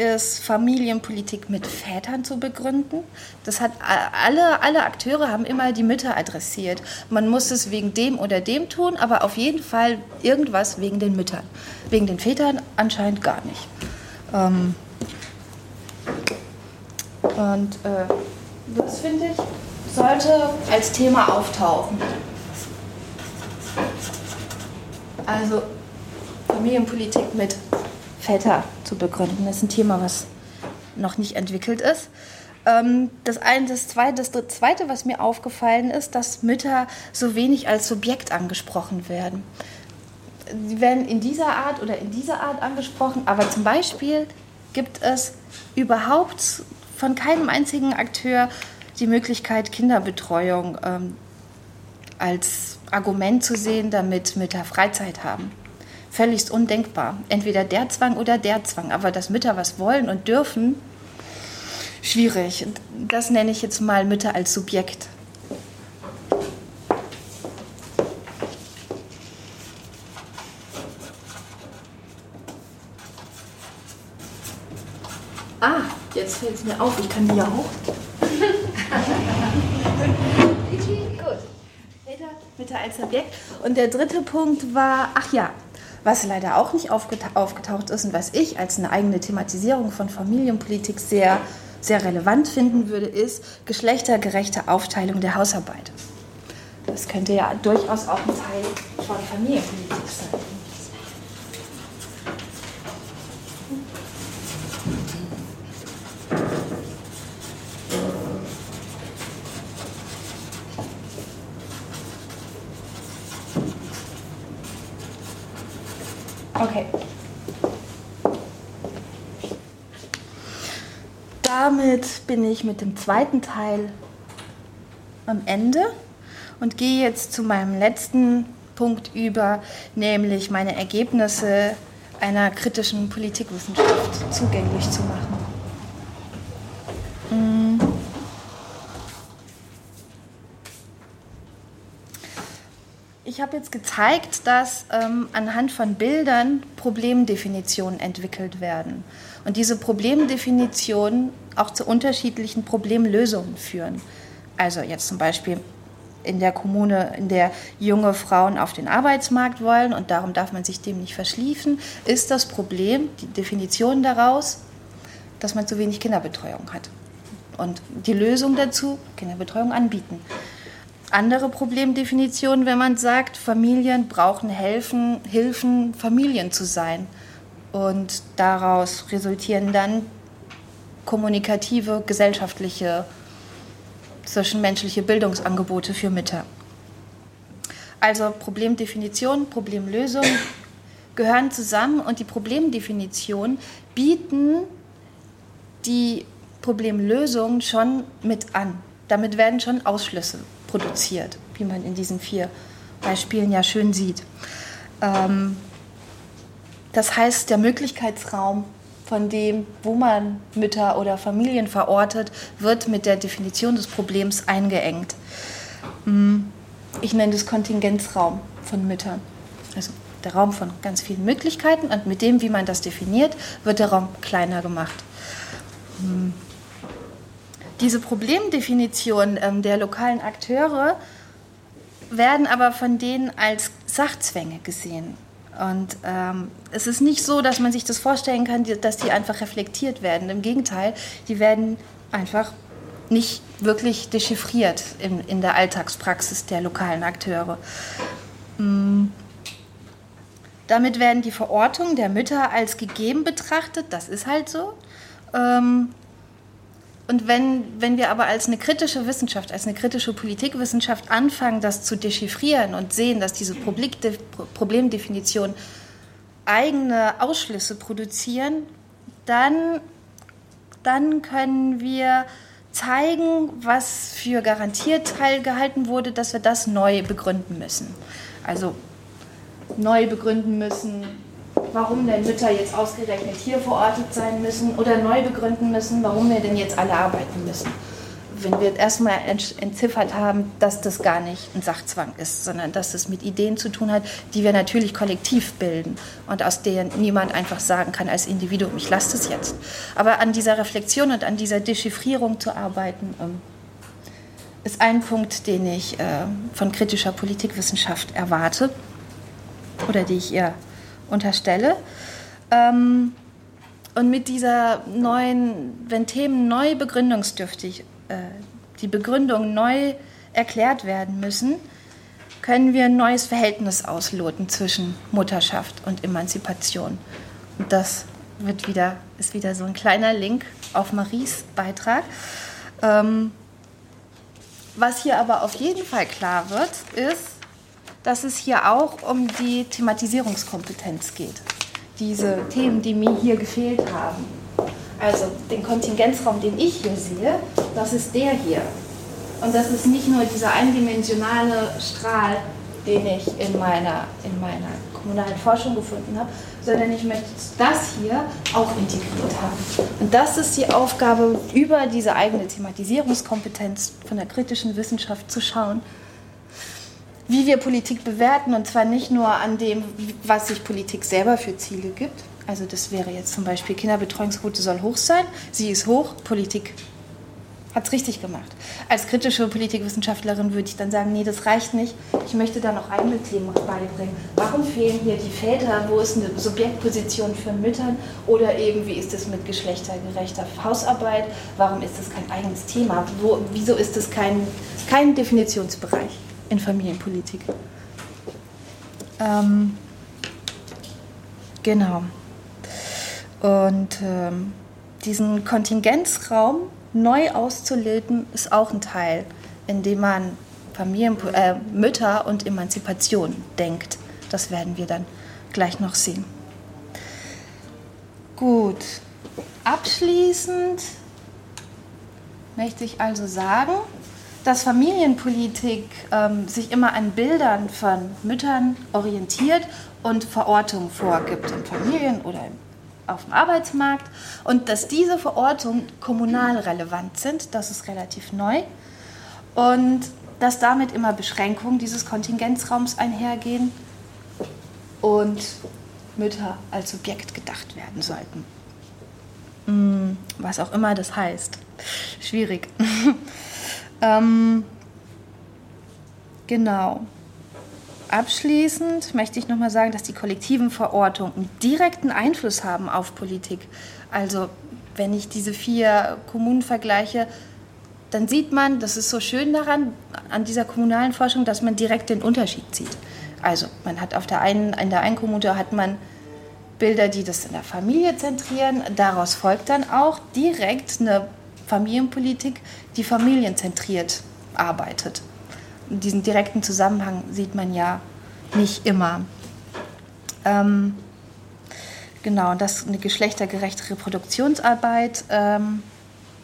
ist Familienpolitik mit Vätern zu begründen. Das hat alle Akteure haben immer die Mütter adressiert. Man muss es wegen dem oder dem tun, aber auf jeden Fall irgendwas wegen den Müttern. Wegen den Vätern anscheinend gar nicht. Das finde ich sollte als Thema auftauchen. Also Familienpolitik mit Väter zu begründen. Das ist ein Thema, was noch nicht entwickelt ist. Das Zweite, was mir aufgefallen ist, dass Mütter so wenig als Subjekt angesprochen werden. Sie werden in dieser Art oder in dieser Art angesprochen, aber zum Beispiel gibt es überhaupt von keinem einzigen Akteur die Möglichkeit, Kinderbetreuung als Argument zu sehen, damit Mütter Freizeit haben. Völlig undenkbar. Entweder der Zwang oder der Zwang. Aber dass Mütter was wollen und dürfen, schwierig. Das nenne ich jetzt mal Mütter als Subjekt. Ah, jetzt fällt es mir auf. Ich kann die ja hoch. Gut. Mütter als Subjekt. Und der dritte Punkt war, was leider auch nicht aufgetaucht ist und was ich als eine eigene Thematisierung von Familienpolitik sehr, sehr relevant finden würde, ist geschlechtergerechte Aufteilung der Hausarbeit. Das könnte ja durchaus auch ein Teil von Familienpolitik sein. Okay. Damit bin ich mit dem zweiten Teil am Ende und gehe jetzt zu meinem letzten Punkt über, nämlich meine Ergebnisse einer kritischen Politikwissenschaft zugänglich zu machen. Ich habe jetzt gezeigt, dass anhand von Bildern Problemdefinitionen entwickelt werden und diese Problemdefinitionen auch zu unterschiedlichen Problemlösungen führen. Also jetzt zum Beispiel in der Kommune, in der junge Frauen auf den Arbeitsmarkt wollen und darum darf man sich dem nicht verschließen, ist das Problem, die Definition daraus, dass man zu wenig Kinderbetreuung hat. Und die Lösung dazu, Kinderbetreuung anbieten. Andere Problemdefinition, wenn man sagt, Familien brauchen Hilfen, Familien zu sein. Und daraus resultieren dann kommunikative, gesellschaftliche, zwischenmenschliche Bildungsangebote für Mütter. Also Problemdefinition, Problemlösung gehören zusammen und die Problemdefinition bieten die Problemlösung schon mit an. Damit werden schon Ausschlüsse produziert, wie man in diesen 4 Beispielen ja schön sieht. Das heißt, der Möglichkeitsraum von dem, wo man Mütter oder Familien verortet, wird mit der Definition des Problems eingeengt. Ich nenne das Kontingenzraum von Müttern. Also der Raum von ganz vielen Möglichkeiten und mit dem, wie man das definiert, wird der Raum kleiner gemacht. Diese Problemdefinition der lokalen Akteure werden aber von denen als Sachzwänge gesehen. Und es ist nicht so, dass man sich das vorstellen kann, dass die einfach reflektiert werden. Im Gegenteil, die werden einfach nicht wirklich dechiffriert in der Alltagspraxis der lokalen Akteure. Damit werden die Verortungen der Mütter als gegeben betrachtet, das ist halt so. Und wenn wir aber als eine kritische Wissenschaft, als eine kritische Politikwissenschaft anfangen, das zu dechiffrieren und sehen, dass diese Problemdefinition eigene Ausschlüsse produzieren, dann können wir zeigen, was für garantiert gehalten wurde, dass wir das neu begründen müssen. Also neu begründen müssen, warum denn Mütter jetzt ausgerechnet hier verortet sein müssen oder neu begründen müssen, warum wir denn jetzt alle arbeiten müssen. Wenn wir erstmal entziffert haben, dass das gar nicht ein Sachzwang ist, sondern dass es mit Ideen zu tun hat, die wir natürlich kollektiv bilden und aus denen niemand einfach sagen kann als Individuum, ich lasse das jetzt. Aber an dieser Reflexion und an dieser Dechiffrierung zu arbeiten, ist ein Punkt, den ich von kritischer Politikwissenschaft erwarte oder die ich ihr unterstelle. Und mit dieser neuen, wenn Themen neu begründungsdürftig, die Begründung neu erklärt werden müssen, können wir ein neues Verhältnis ausloten zwischen Mutterschaft und Emanzipation. Und das ist wieder so ein kleiner Link auf Maries Beitrag. Was hier aber auf jeden Fall klar wird, ist, dass es hier auch um die Thematisierungskompetenz geht. Diese Themen, die mir hier gefehlt haben. Also den Kontingenzraum, den ich hier sehe, das ist der hier. Und das ist nicht nur dieser eindimensionale Strahl, den ich in meiner kommunalen Forschung gefunden habe, sondern ich möchte das hier auch integriert haben. Und das ist die Aufgabe, über diese eigene Thematisierungskompetenz von der kritischen Wissenschaft zu schauen, wie wir Politik bewerten, und zwar nicht nur an dem, was sich Politik selber für Ziele gibt. Also das wäre jetzt zum Beispiel, Kinderbetreuungsquote soll hoch sein, sie ist hoch, Politik hat es richtig gemacht. Als kritische Politikwissenschaftlerin würde ich dann sagen, nee, das reicht nicht, ich möchte da noch eigene Themen beibringen. Warum fehlen hier die Väter, wo ist eine Subjektposition für Mütter oder eben, wie ist es mit geschlechtergerechter Hausarbeit, warum ist das kein eigenes Thema, wieso ist das kein Definitionsbereich in Familienpolitik? Genau. Und diesen Kontingenzraum neu auszulöten, ist auch ein Teil, in dem man Mütter und Emanzipation denkt. Das werden wir dann gleich noch sehen. Gut, abschließend möchte ich also sagen, dass Familienpolitik sich immer an Bildern von Müttern orientiert und Verortung vorgibt in Familien oder auf dem Arbeitsmarkt und dass diese Verortungen kommunal relevant sind, das ist relativ neu und dass damit immer Beschränkungen dieses Kontingenzraums einhergehen und Mütter als Subjekt gedacht werden sollten. Was auch immer das heißt. Schwierig. Genau. Abschließend möchte ich nochmal sagen, dass die kollektiven Verortungen direkten Einfluss haben auf Politik. Also wenn ich diese 4 Kommunen vergleiche, dann sieht man, das ist so schön daran, an dieser kommunalen Forschung, dass man direkt den Unterschied sieht. Also man hat in der einen Kommune hat man Bilder, die das in der Familie zentrieren. Daraus folgt dann auch direkt eine Familienpolitik, die familienzentriert arbeitet. Und diesen direkten Zusammenhang sieht man ja nicht immer. Genau, dass eine geschlechtergerechte Reproduktionsarbeit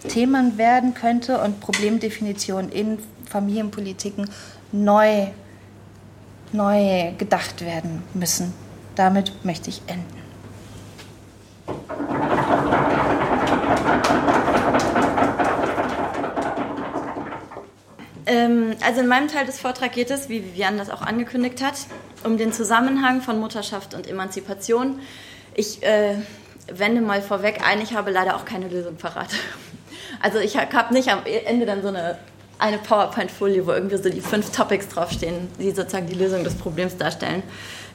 Themen werden könnte und Problemdefinitionen in Familienpolitiken neu gedacht werden müssen. Damit möchte ich enden. Also in meinem Teil des Vortrags geht es, wie Viviane das auch angekündigt hat, um den Zusammenhang von Mutterschaft und Emanzipation. Ich wende mal vorweg ein, ich habe leider auch keine Lösung parat. Also ich habe nicht am Ende dann so eine PowerPoint-Folie, wo irgendwie so die 5 Topics draufstehen, die sozusagen die Lösung des Problems darstellen.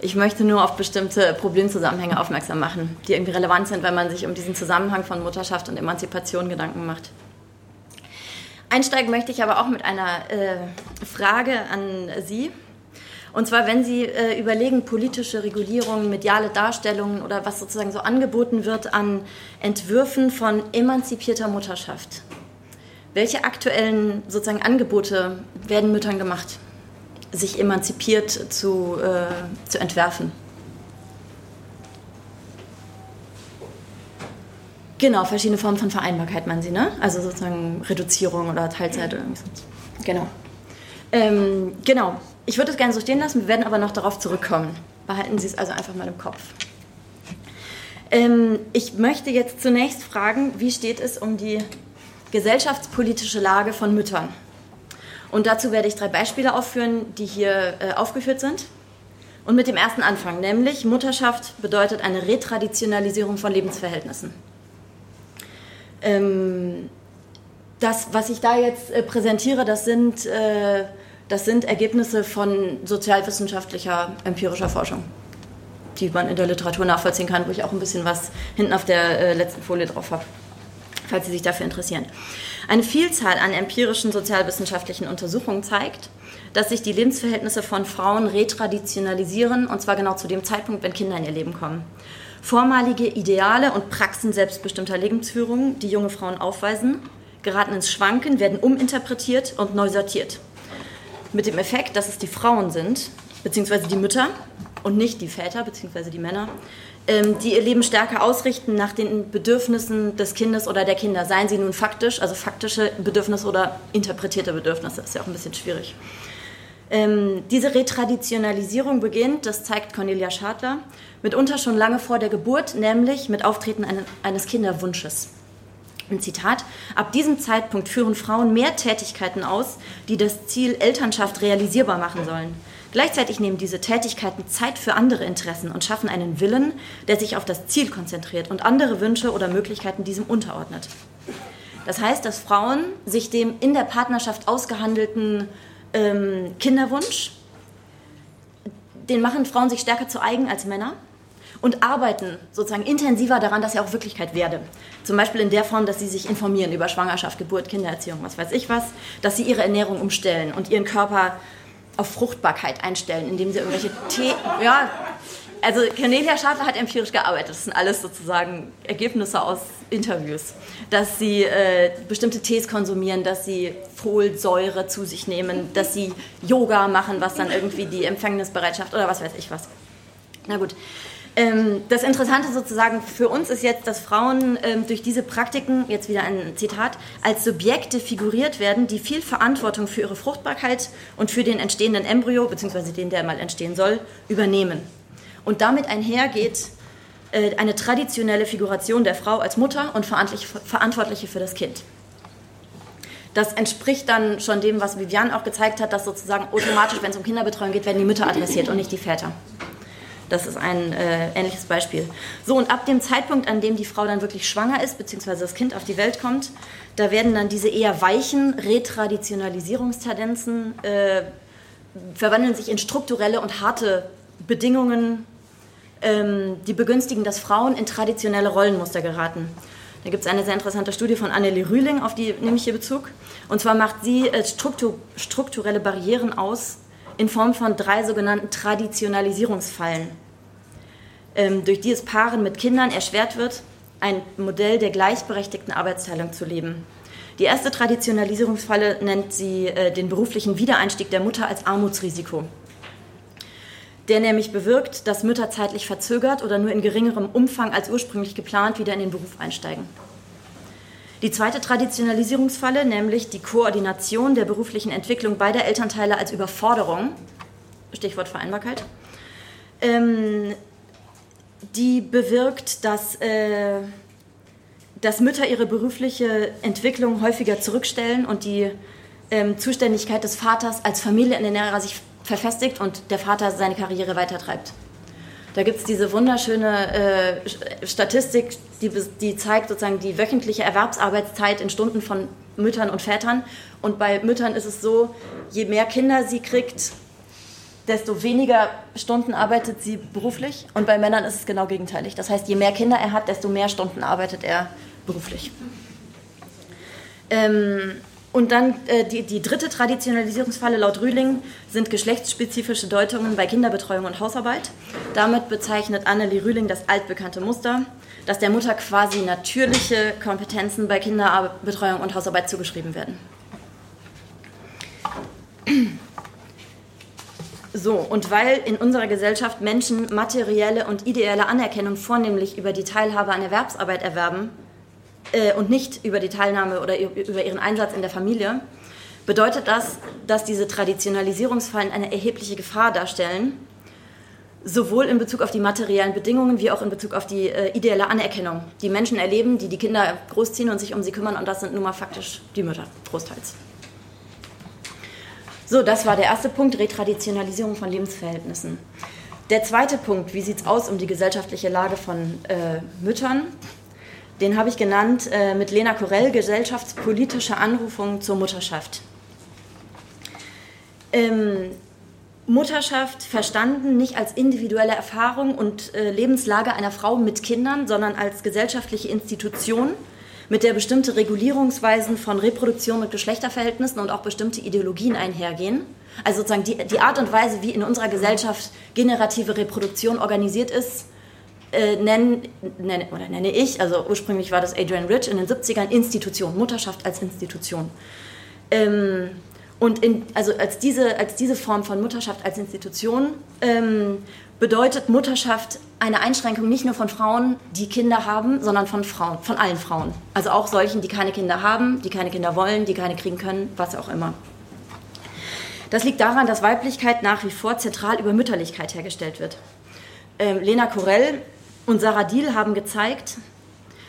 Ich möchte nur auf bestimmte Problemzusammenhänge aufmerksam machen, die irgendwie relevant sind, wenn man sich um diesen Zusammenhang von Mutterschaft und Emanzipation Gedanken macht. Einsteigen möchte ich aber auch mit einer Frage an Sie. Und zwar, wenn Sie überlegen, politische Regulierungen, mediale Darstellungen oder was sozusagen so angeboten wird an Entwürfen von emanzipierter Mutterschaft, welche aktuellen sozusagen Angebote werden Müttern gemacht, sich emanzipiert zu entwerfen? Genau, verschiedene Formen von Vereinbarkeit meinen Sie, ne? Also sozusagen Reduzierung oder Teilzeit oder irgendwas. Genau. Genau, ich würde es gerne so stehen lassen, wir werden aber noch darauf zurückkommen. Behalten Sie es also einfach mal im Kopf. Ich möchte jetzt zunächst fragen, wie steht es um die gesellschaftspolitische Lage von Müttern? Und dazu werde ich 3 Beispiele aufführen, die hier aufgeführt sind. Und mit dem ersten anfangen, nämlich Mutterschaft bedeutet eine Retraditionalisierung von Lebensverhältnissen. Das, was ich da jetzt präsentiere, das sind Ergebnisse von sozialwissenschaftlicher, empirischer Forschung, die man in der Literatur nachvollziehen kann, wo ich auch ein bisschen was hinten auf der letzten Folie drauf habe, falls Sie sich dafür interessieren. Eine Vielzahl an empirischen sozialwissenschaftlichen Untersuchungen zeigt, dass sich die Lebensverhältnisse von Frauen retraditionalisieren, und zwar genau zu dem Zeitpunkt, wenn Kinder in ihr Leben kommen. Vormalige Ideale und Praxen selbstbestimmter Lebensführung, die junge Frauen aufweisen, geraten ins Schwanken, werden uminterpretiert und neu sortiert. Mit dem Effekt, dass es die Frauen sind, beziehungsweise die Mütter und nicht die Väter, beziehungsweise die Männer, die ihr Leben stärker ausrichten nach den Bedürfnissen des Kindes oder der Kinder. Seien sie nun faktisch, also faktische Bedürfnisse oder interpretierte Bedürfnisse, ist ja auch ein bisschen schwierig. Diese Retraditionalisierung beginnt, das zeigt Cornelia Schadler, mitunter schon lange vor der Geburt, nämlich mit Auftreten eines Kinderwunsches. Ein Zitat: Ab diesem Zeitpunkt führen Frauen mehr Tätigkeiten aus, die das Ziel Elternschaft realisierbar machen sollen. Gleichzeitig nehmen diese Tätigkeiten Zeit für andere Interessen und schaffen einen Willen, der sich auf das Ziel konzentriert und andere Wünsche oder Möglichkeiten diesem unterordnet. Das heißt, dass Frauen sich dem in der Partnerschaft ausgehandelten Kinderwunsch, den machen Frauen sich stärker zu eigen als Männer und arbeiten sozusagen intensiver daran, dass er auch Wirklichkeit werde. Zum Beispiel in der Form, dass sie sich informieren über Schwangerschaft, Geburt, Kindererziehung, was weiß ich was, dass sie ihre Ernährung umstellen und ihren Körper auf Fruchtbarkeit einstellen, indem sie irgendwelche Also Cornelia Schadler hat empirisch gearbeitet, das sind alles sozusagen Ergebnisse aus Interviews, dass sie bestimmte Tees konsumieren, dass sie Folsäure zu sich nehmen, dass sie Yoga machen, was dann irgendwie die Empfängnisbereitschaft oder was weiß ich was. Na gut, Das Interessante sozusagen für uns ist jetzt, dass Frauen durch diese Praktiken, jetzt wieder ein Zitat, als Subjekte figuriert werden, die viel Verantwortung für ihre Fruchtbarkeit und für den entstehenden Embryo, beziehungsweise den, der mal entstehen soll, übernehmen. Und damit einhergeht eine traditionelle Figuration der Frau als Mutter und Verantwortliche für das Kind. Das entspricht dann schon dem, was Viviane auch gezeigt hat, dass sozusagen automatisch, wenn es um Kinderbetreuung geht, werden die Mütter adressiert und nicht die Väter. Das ist ein ähnliches Beispiel. So, und ab dem Zeitpunkt, an dem die Frau dann wirklich schwanger ist, beziehungsweise das Kind auf die Welt kommt, da werden dann diese eher weichen Retraditionalisierungstendenzen verwandeln sich in strukturelle und harte Bedingungen, die begünstigen, dass Frauen in traditionelle Rollenmuster geraten. Da gibt es eine sehr interessante Studie von Annelie Rühling, auf die nehme ich hier Bezug. Und zwar macht sie strukturelle Barrieren aus, in Form von 3 sogenannten Traditionalisierungsfallen, durch die es Paaren mit Kindern erschwert wird, ein Modell der gleichberechtigten Arbeitsteilung zu leben. Die erste Traditionalisierungsfalle nennt sie den beruflichen Wiedereinstieg der Mutter als Armutsrisiko, der nämlich bewirkt, dass Mütter zeitlich verzögert oder nur in geringerem Umfang als ursprünglich geplant wieder in den Beruf einsteigen. Die zweite Traditionalisierungsfalle, nämlich die Koordination der beruflichen Entwicklung beider Elternteile als Überforderung, Stichwort Vereinbarkeit, die bewirkt, dass Mütter ihre berufliche Entwicklung häufiger zurückstellen und die Zuständigkeit des Vaters als Familienernährer sich verfestigt und der Vater seine Karriere weitertreibt. Da gibt es diese wunderschöne Statistik, die zeigt sozusagen die wöchentliche Erwerbsarbeitszeit in Stunden von Müttern und Vätern. Und bei Müttern ist es so, je mehr Kinder sie kriegt, desto weniger Stunden arbeitet sie beruflich. Und bei Männern ist es genau gegenteilig. Das heißt, je mehr Kinder er hat, desto mehr Stunden arbeitet er beruflich. Und dann die dritte Traditionalisierungsfalle laut Rühling sind geschlechtsspezifische Deutungen bei Kinderbetreuung und Hausarbeit. Damit bezeichnet Annelie Rühling das altbekannte Muster, dass der Mutter quasi natürliche Kompetenzen bei Kinderbetreuung und Hausarbeit zugeschrieben werden. So, und weil in unserer Gesellschaft Menschen materielle und ideelle Anerkennung vornehmlich über die Teilhabe an Erwerbsarbeit erwerben, und nicht über die Teilnahme oder über ihren Einsatz in der Familie, bedeutet das, dass diese Traditionalisierungsfallen eine erhebliche Gefahr darstellen, sowohl in Bezug auf die materiellen Bedingungen wie auch in Bezug auf die ideelle Anerkennung, die Menschen erleben, die die Kinder großziehen und sich um sie kümmern, und das sind nun mal faktisch die Mütter, großteils. So, das war der erste Punkt, Retraditionalisierung von Lebensverhältnissen. Der zweite Punkt, wie sieht es aus um die gesellschaftliche Lage von Müttern? Den habe ich genannt mit Lena Correll, gesellschaftspolitische Anrufung zur Mutterschaft. Mutterschaft verstanden nicht als individuelle Erfahrung und Lebenslage einer Frau mit Kindern, sondern als gesellschaftliche Institution, mit der bestimmte Regulierungsweisen von Reproduktion und Geschlechterverhältnissen und auch bestimmte Ideologien einhergehen. Also sozusagen die Art und Weise, wie in unserer Gesellschaft generative Reproduktion organisiert ist, nenne ich, also ursprünglich war das Adrienne Rich in den 70ern, Institution, Mutterschaft als Institution. Als diese Form von Mutterschaft als Institution bedeutet Mutterschaft eine Einschränkung nicht nur von Frauen, die Kinder haben, sondern von allen Frauen. Also auch solchen, die keine Kinder haben, die keine Kinder wollen, die keine kriegen können, was auch immer. Das liegt daran, dass Weiblichkeit nach wie vor zentral über Mütterlichkeit hergestellt wird. Lena Correll und Sarah Diehl haben gezeigt,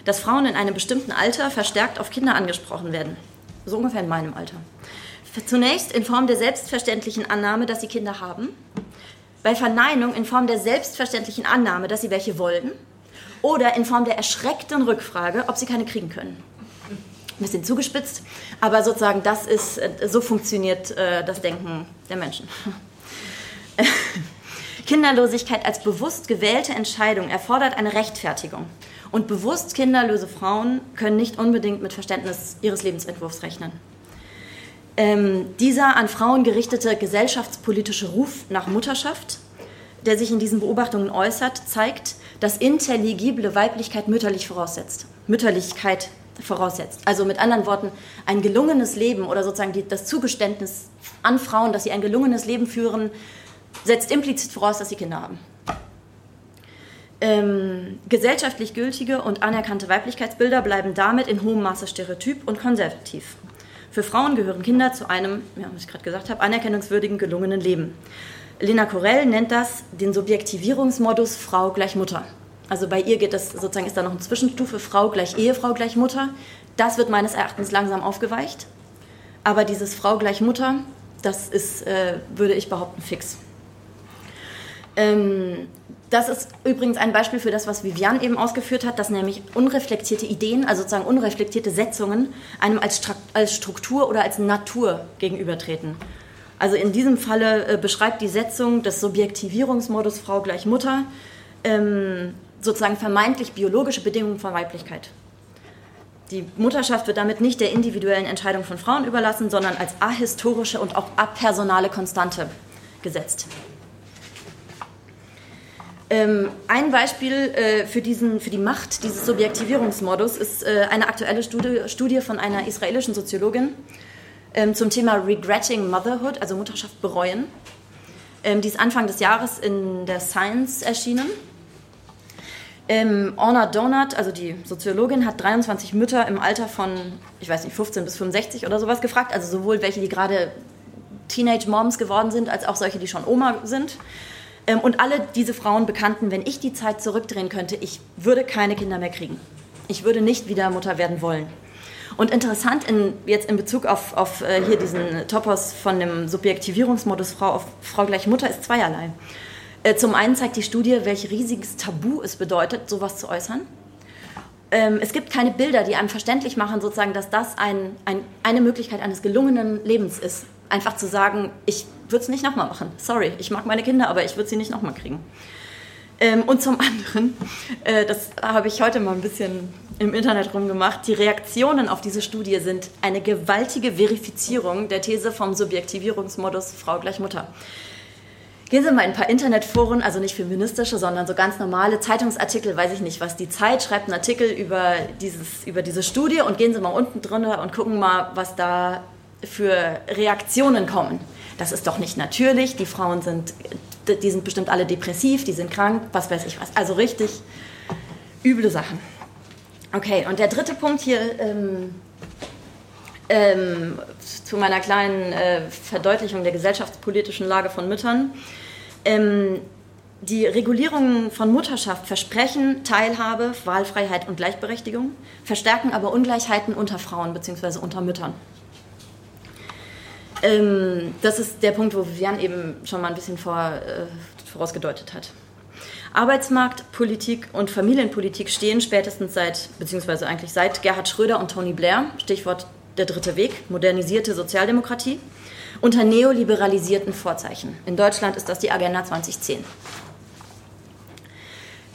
dass Frauen in einem bestimmten Alter verstärkt auf Kinder angesprochen werden. So ungefähr in meinem Alter. Zunächst in Form der selbstverständlichen Annahme, dass sie Kinder haben. Bei Verneinung in Form der selbstverständlichen Annahme, dass sie welche wollen. Oder in Form der erschreckten Rückfrage, ob sie keine kriegen können. Ein bisschen zugespitzt, aber sozusagen das ist, so funktioniert das Denken der Menschen. Kinderlosigkeit als bewusst gewählte Entscheidung erfordert eine Rechtfertigung. Und bewusst kinderlose Frauen können nicht unbedingt mit Verständnis ihres Lebensentwurfs rechnen. Dieser an Frauen gerichtete gesellschaftspolitische Ruf nach Mutterschaft, der sich in diesen Beobachtungen äußert, zeigt, dass intelligible Weiblichkeit Mütterlichkeit voraussetzt. Also mit anderen Worten, ein gelungenes Leben oder sozusagen das Zugeständnis an Frauen, dass sie ein gelungenes Leben führen, setzt implizit voraus, dass sie Kinder haben. Gesellschaftlich gültige und anerkannte Weiblichkeitsbilder bleiben damit in hohem Maße stereotyp und konservativ. Für Frauen gehören Kinder zu einem, ja, was ich gerade gesagt habe, anerkennungswürdigen, gelungenen Leben. Lena Correll nennt das den Subjektivierungsmodus Frau gleich Mutter. Also bei ihr geht das sozusagen, ist da noch eine Zwischenstufe, Frau gleich Ehefrau gleich Mutter. Das wird meines Erachtens langsam aufgeweicht. Aber dieses Frau gleich Mutter, das ist, würde ich behaupten, fix. Das ist übrigens ein Beispiel für das, was Viviane eben ausgeführt hat, dass nämlich unreflektierte Ideen, also sozusagen unreflektierte Setzungen, einem als Struktur oder als Natur gegenübertreten. Also in diesem Falle beschreibt die Setzung des Subjektivierungsmodus Frau gleich Mutter sozusagen vermeintlich biologische Bedingungen von Weiblichkeit. Die Mutterschaft wird damit nicht der individuellen Entscheidung von Frauen überlassen, sondern als ahistorische und auch apersonale Konstante gesetzt. Ein Beispiel für die Macht dieses Subjektivierungsmodus ist eine aktuelle Studie von einer israelischen Soziologin zum Thema Regretting Motherhood, also Mutterschaft bereuen. Die ist Anfang des Jahres in der Science erschienen. Orna Donath, also die Soziologin, hat 23 Mütter im Alter von, ich weiß nicht, 15 bis 65 oder sowas gefragt, also sowohl welche, die gerade Teenage Moms geworden sind, als auch solche, die schon Oma sind. Und alle diese Frauen bekannten, wenn ich die Zeit zurückdrehen könnte, ich würde keine Kinder mehr kriegen. Ich würde nicht wieder Mutter werden wollen. Und interessant jetzt in Bezug auf hier diesen Topos von dem Subjektivierungsmodus Frau auf Frau gleich Mutter ist zweierlei. Zum einen zeigt die Studie, welch riesiges Tabu es bedeutet, sowas zu äußern. Es gibt keine Bilder, die einem verständlich machen, sozusagen, dass das eine Möglichkeit eines gelungenen Lebens ist. Einfach zu sagen, ich würde es nicht nochmal machen. Sorry, ich mag meine Kinder, aber ich würde sie nicht nochmal kriegen. Und zum anderen, das habe ich heute mal ein bisschen im Internet rumgemacht, die Reaktionen auf diese Studie sind eine gewaltige Verifizierung der These vom Subjektivierungsmodus Frau gleich Mutter. Gehen Sie mal in ein paar Internetforen, also nicht feministische, sondern so ganz normale Zeitungsartikel, weiß ich nicht was. Die Zeit schreibt einen Artikel über diese Studie und gehen Sie mal unten drunter und gucken mal, was da für Reaktionen kommen. Das ist doch nicht natürlich, die Frauen die sind bestimmt alle depressiv, die sind krank, was weiß ich was. Also richtig üble Sachen. Okay, und der dritte Punkt hier zu meiner kleinen Verdeutlichung der gesellschaftspolitischen Lage von Müttern. Die Regulierungen von Mutterschaft versprechen Teilhabe, Wahlfreiheit und Gleichberechtigung, verstärken aber Ungleichheiten unter Frauen bzw. unter Müttern. Das ist der Punkt, wo Viviane eben schon mal ein bisschen vorausgedeutet hat. Arbeitsmarkt, Politik und Familienpolitik stehen spätestens eigentlich seit Gerhard Schröder und Tony Blair, Stichwort der dritte Weg, modernisierte Sozialdemokratie, unter neoliberalisierten Vorzeichen. In Deutschland ist das die Agenda 2010,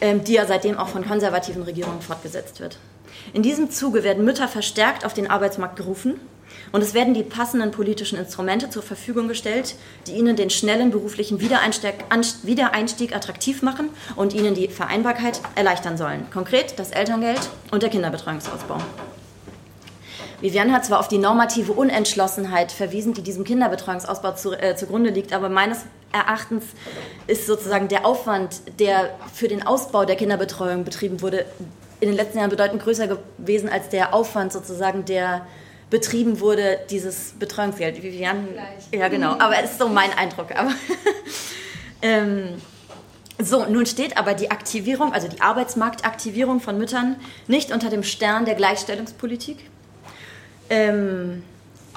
die ja seitdem auch von konservativen Regierungen fortgesetzt wird. In diesem Zuge werden Mütter verstärkt auf den Arbeitsmarkt gerufen und es werden die passenden politischen Instrumente zur Verfügung gestellt, die ihnen den schnellen beruflichen Wiedereinstieg attraktiv machen und ihnen die Vereinbarkeit erleichtern sollen. Konkret das Elterngeld und der Kinderbetreuungsausbau. Viviane hat zwar auf die normative Unentschlossenheit verwiesen, die diesem Kinderbetreuungsausbau zugrunde liegt, aber meines Erachtens ist sozusagen der Aufwand, der für den Ausbau der Kinderbetreuung betrieben wurde, in den letzten Jahren bedeutend größer gewesen als der Aufwand sozusagen, der betrieben wurde, dieses Betreuungsgeld. Viviane, ja genau, aber es ist so mein Eindruck. Aber so, nun steht aber die Aktivierung, also die Arbeitsmarktaktivierung von Müttern nicht unter dem Stern der Gleichstellungspolitik. In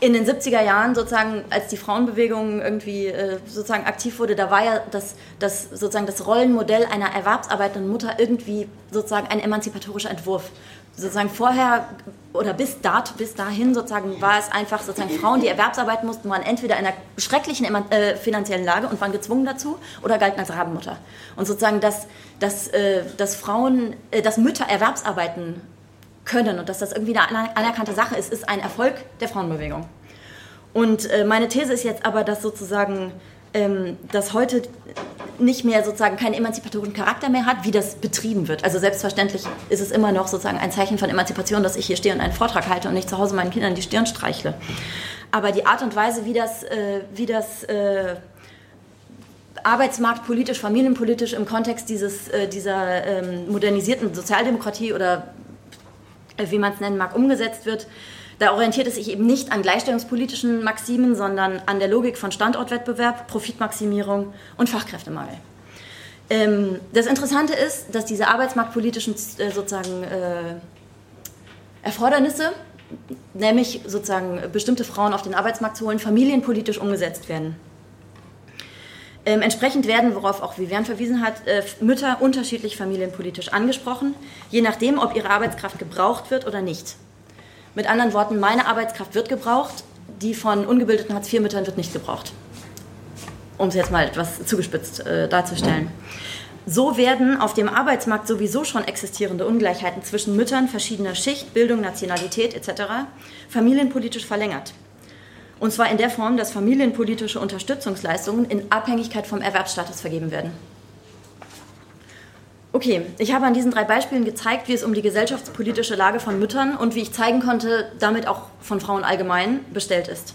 den 70er Jahren sozusagen, als die Frauenbewegung irgendwie sozusagen aktiv wurde, da war ja das sozusagen das Rollenmodell einer erwerbsarbeitenden Mutter irgendwie sozusagen ein emanzipatorischer Entwurf. Sozusagen vorher oder bis dahin sozusagen war es einfach sozusagen Frauen, die Erwerbsarbeit mussten, waren entweder in einer schrecklichen finanziellen Lage und waren gezwungen dazu oder galten als Rabenmutter. Und sozusagen, dass Mütter Erwerbsarbeiten können und dass das irgendwie eine anerkannte Sache ist, ist ein Erfolg der Frauenbewegung. Und meine These ist jetzt aber, dass sozusagen das heute nicht mehr sozusagen keinen emanzipatorischen Charakter mehr hat, wie das betrieben wird. Also selbstverständlich ist es immer noch sozusagen ein Zeichen von Emanzipation, dass ich hier stehe und einen Vortrag halte und nicht zu Hause meinen Kindern die Stirn streichle. Aber die Art und Weise, wie das arbeitsmarktpolitisch, familienpolitisch im Kontext dieser modernisierten Sozialdemokratie oder wie man es nennen mag, umgesetzt wird. Da orientiert es sich eben nicht an gleichstellungspolitischen Maximen, sondern an der Logik von Standortwettbewerb, Profitmaximierung und Fachkräftemangel. Das Interessante ist, dass diese arbeitsmarktpolitischen Erfordernisse, nämlich sozusagen bestimmte Frauen auf den Arbeitsmarkt zu holen, familienpolitisch umgesetzt werden. Entsprechend werden, worauf auch Viviane verwiesen hat, Mütter unterschiedlich familienpolitisch angesprochen, je nachdem, ob ihre Arbeitskraft gebraucht wird oder nicht. Mit anderen Worten, meine Arbeitskraft wird gebraucht, die von ungebildeten Hartz-IV-Müttern wird nicht gebraucht. Um es jetzt mal etwas zugespitzt darzustellen. So werden auf dem Arbeitsmarkt sowieso schon existierende Ungleichheiten zwischen Müttern verschiedener Schicht, Bildung, Nationalität etc. familienpolitisch verlängert. Und zwar in der Form, dass familienpolitische Unterstützungsleistungen in Abhängigkeit vom Erwerbsstatus vergeben werden. Okay, ich habe an diesen 3 Beispielen gezeigt, wie es um die gesellschaftspolitische Lage von Müttern und, wie ich zeigen konnte, damit auch von Frauen allgemein bestellt ist.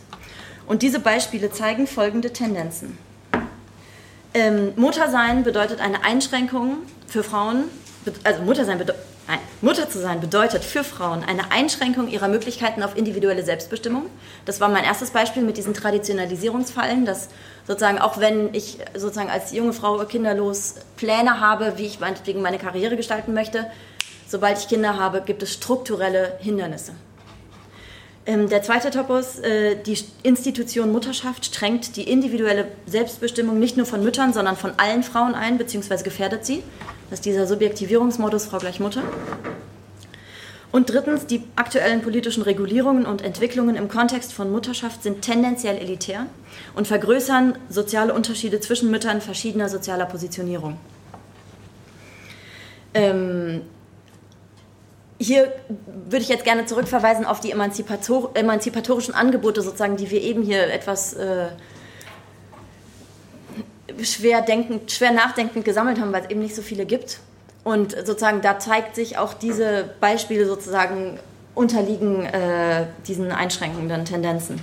Und diese Beispiele zeigen folgende Tendenzen. Muttersein bedeutet eine Einschränkung für Frauen, Mutter zu sein bedeutet für Frauen eine Einschränkung ihrer Möglichkeiten auf individuelle Selbstbestimmung. Das war mein erstes Beispiel mit diesen Traditionalisierungsfallen, dass sozusagen auch wenn ich sozusagen als junge Frau kinderlos Pläne habe, wie ich meinetwegen meine Karriere gestalten möchte, sobald ich Kinder habe, gibt es strukturelle Hindernisse. Der zweite Topos, die Institution Mutterschaft strengt die individuelle Selbstbestimmung nicht nur von Müttern, sondern von allen Frauen ein, beziehungsweise gefährdet sie. Das ist dieser Subjektivierungsmodus Frau gleich Mutter. Und 3, die aktuellen politischen Regulierungen und Entwicklungen im Kontext von Mutterschaft sind tendenziell elitär und vergrößern soziale Unterschiede zwischen Müttern verschiedener sozialer Positionierung. Hier würde ich jetzt gerne zurückverweisen auf die emanzipatorischen Angebote, sozusagen, die wir eben hier etwas schwer nachdenkend gesammelt haben, weil es eben nicht so viele gibt. Und sozusagen da zeigt sich auch, diese Beispiele sozusagen unterliegen diesen einschränkenden Tendenzen.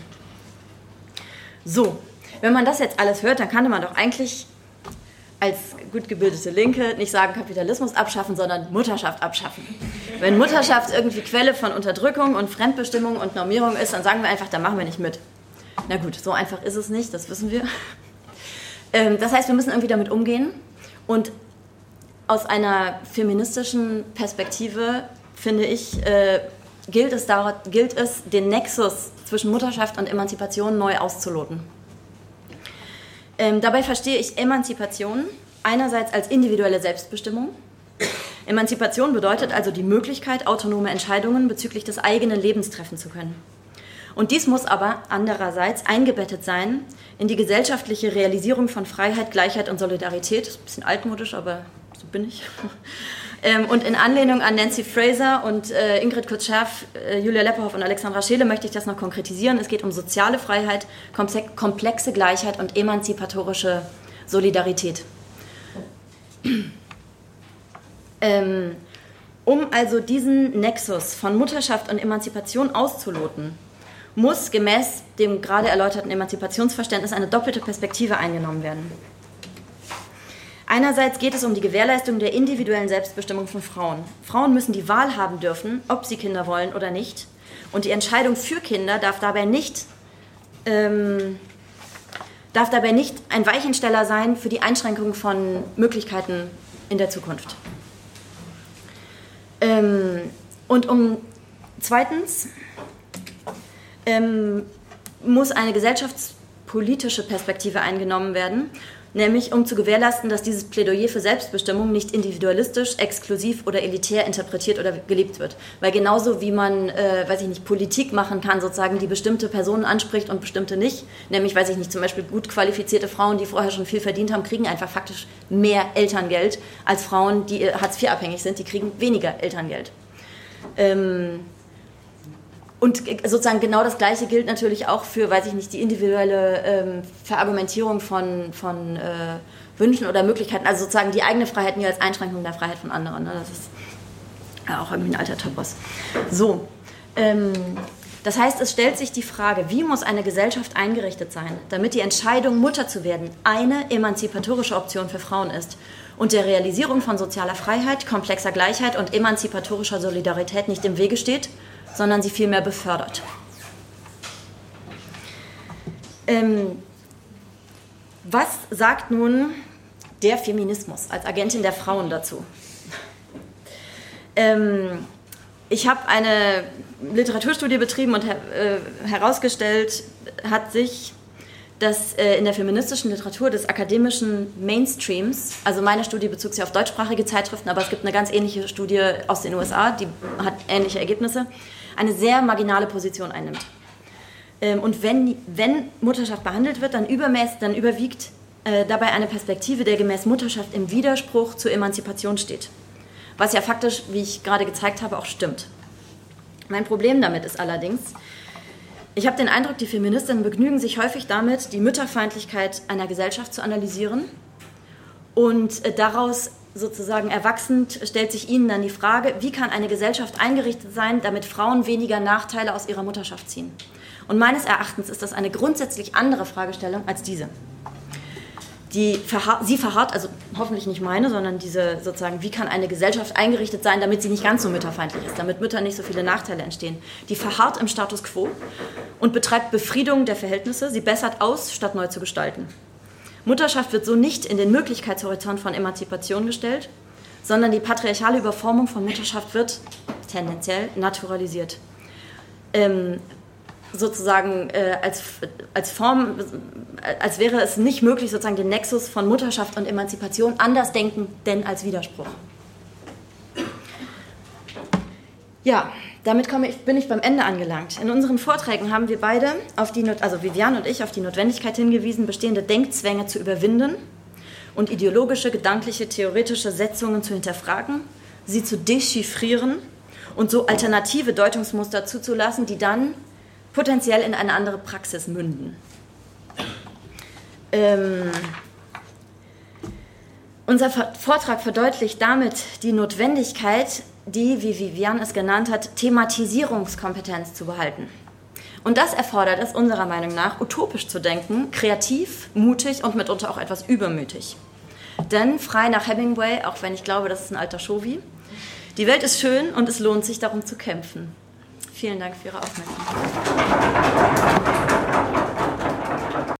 So, wenn man das jetzt alles hört, dann kann man doch eigentlich als gut gebildete Linke nicht sagen Kapitalismus abschaffen, sondern Mutterschaft abschaffen. Wenn Mutterschaft irgendwie Quelle von Unterdrückung und Fremdbestimmung und Normierung ist, dann sagen wir einfach, da machen wir nicht mit. Na gut, so einfach ist es nicht, das wissen wir. Das heißt, wir müssen irgendwie damit umgehen. Und aus einer feministischen Perspektive, finde ich, gilt es, den Nexus zwischen Mutterschaft und Emanzipation neu auszuloten. Dabei verstehe ich Emanzipation einerseits als individuelle Selbstbestimmung. Emanzipation bedeutet also die Möglichkeit, autonome Entscheidungen bezüglich des eigenen Lebens treffen zu können. Und dies muss aber andererseits eingebettet sein in die gesellschaftliche Realisierung von Freiheit, Gleichheit und Solidarität. Das ist ein bisschen altmodisch, aber so bin ich. Und in Anlehnung an Nancy Fraser und Ingrid Kurz-Scherf, Julia Lepperhoff und Alexandra Scheele möchte ich das noch konkretisieren. Es geht um soziale Freiheit, komplexe Gleichheit und emanzipatorische Solidarität. Um also diesen Nexus von Mutterschaft und Emanzipation auszuloten, muss gemäß dem gerade erläuterten Emanzipationsverständnis eine doppelte Perspektive eingenommen werden. Einerseits geht es um die Gewährleistung der individuellen Selbstbestimmung von Frauen. Frauen müssen die Wahl haben dürfen, ob sie Kinder wollen oder nicht. Und die Entscheidung für Kinder darf dabei nicht ein Weichensteller sein für die Einschränkung von Möglichkeiten in der Zukunft. Zweitens muss eine gesellschaftspolitische Perspektive eingenommen werden, nämlich um zu gewährleisten, dass dieses Plädoyer für Selbstbestimmung nicht individualistisch, exklusiv oder elitär interpretiert oder gelebt wird. Weil genauso wie man, Politik machen kann, sozusagen, die bestimmte Personen anspricht und bestimmte nicht, nämlich, zum Beispiel gut qualifizierte Frauen, die vorher schon viel verdient haben, kriegen einfach faktisch mehr Elterngeld als Frauen, die Hartz-IV-abhängig sind, die kriegen weniger Elterngeld. Und sozusagen genau das Gleiche gilt natürlich auch für, die individuelle Verargumentierung von Wünschen oder Möglichkeiten. Also sozusagen die eigene Freiheit nie als Einschränkung der Freiheit von anderen. Ne? Das ist ja auch irgendwie ein alter Topos. So, Das heißt, es stellt sich die Frage, wie muss eine Gesellschaft eingerichtet sein, damit die Entscheidung, Mutter zu werden, eine emanzipatorische Option für Frauen ist und der Realisierung von sozialer Freiheit, komplexer Gleichheit und emanzipatorischer Solidarität nicht im Wege steht, sondern sie vielmehr befördert. Was sagt nun der Feminismus als Agentin der Frauen dazu? Ich habe eine Literaturstudie betrieben und herausgestellt hat sich, dass in der feministischen Literatur des akademischen Mainstreams, also meine Studie bezog sich auf deutschsprachige Zeitschriften, aber es gibt eine ganz ähnliche Studie aus den USA, die hat ähnliche Ergebnisse, eine sehr marginale Position einnimmt. Und wenn Mutterschaft behandelt wird, dann überwiegt dabei eine Perspektive, der gemäß Mutterschaft im Widerspruch zur Emanzipation steht. Was ja faktisch, wie ich gerade gezeigt habe, auch stimmt. Mein Problem damit ist allerdings, ich habe den Eindruck, die Feministinnen begnügen sich häufig damit, die Mütterfeindlichkeit einer Gesellschaft zu analysieren. Und daraus sozusagen erwachsend stellt sich ihnen dann die Frage, wie kann eine Gesellschaft eingerichtet sein, damit Frauen weniger Nachteile aus ihrer Mutterschaft ziehen? Und meines Erachtens ist das eine grundsätzlich andere Fragestellung als diese. Sie verharrt, also hoffentlich nicht meine, sondern diese sozusagen, wie kann eine Gesellschaft eingerichtet sein, damit sie nicht ganz so mütterfeindlich ist, damit Müttern nicht so viele Nachteile entstehen. Die verharrt im Status quo und betreibt Befriedung der Verhältnisse, sie bessert aus, statt neu zu gestalten. Mutterschaft wird so nicht in den Möglichkeitshorizont von Emanzipation gestellt, sondern die patriarchale Überformung von Mutterschaft wird tendenziell naturalisiert. Als Form, als wäre es nicht möglich, sozusagen den Nexus von Mutterschaft und Emanzipation anders denken, denn als Widerspruch. Ja, damit bin ich beim Ende angelangt. In unseren Vorträgen haben wir beide, also Viviane und ich, auf die Notwendigkeit hingewiesen, bestehende Denkzwänge zu überwinden und ideologische, gedankliche, theoretische Setzungen zu hinterfragen, sie zu dechiffrieren und so alternative Deutungsmuster zuzulassen, die dann potenziell in eine andere Praxis münden. Unser Vortrag verdeutlicht damit die Notwendigkeit, die, wie Viviane es genannt hat, Thematisierungskompetenz zu behalten. Und das erfordert es unserer Meinung nach, utopisch zu denken, kreativ, mutig und mitunter auch etwas übermütig. Denn frei nach Hemingway, auch wenn ich glaube, das ist ein alter Chauvi, die Welt ist schön und es lohnt sich, darum zu kämpfen. Vielen Dank für Ihre Aufmerksamkeit.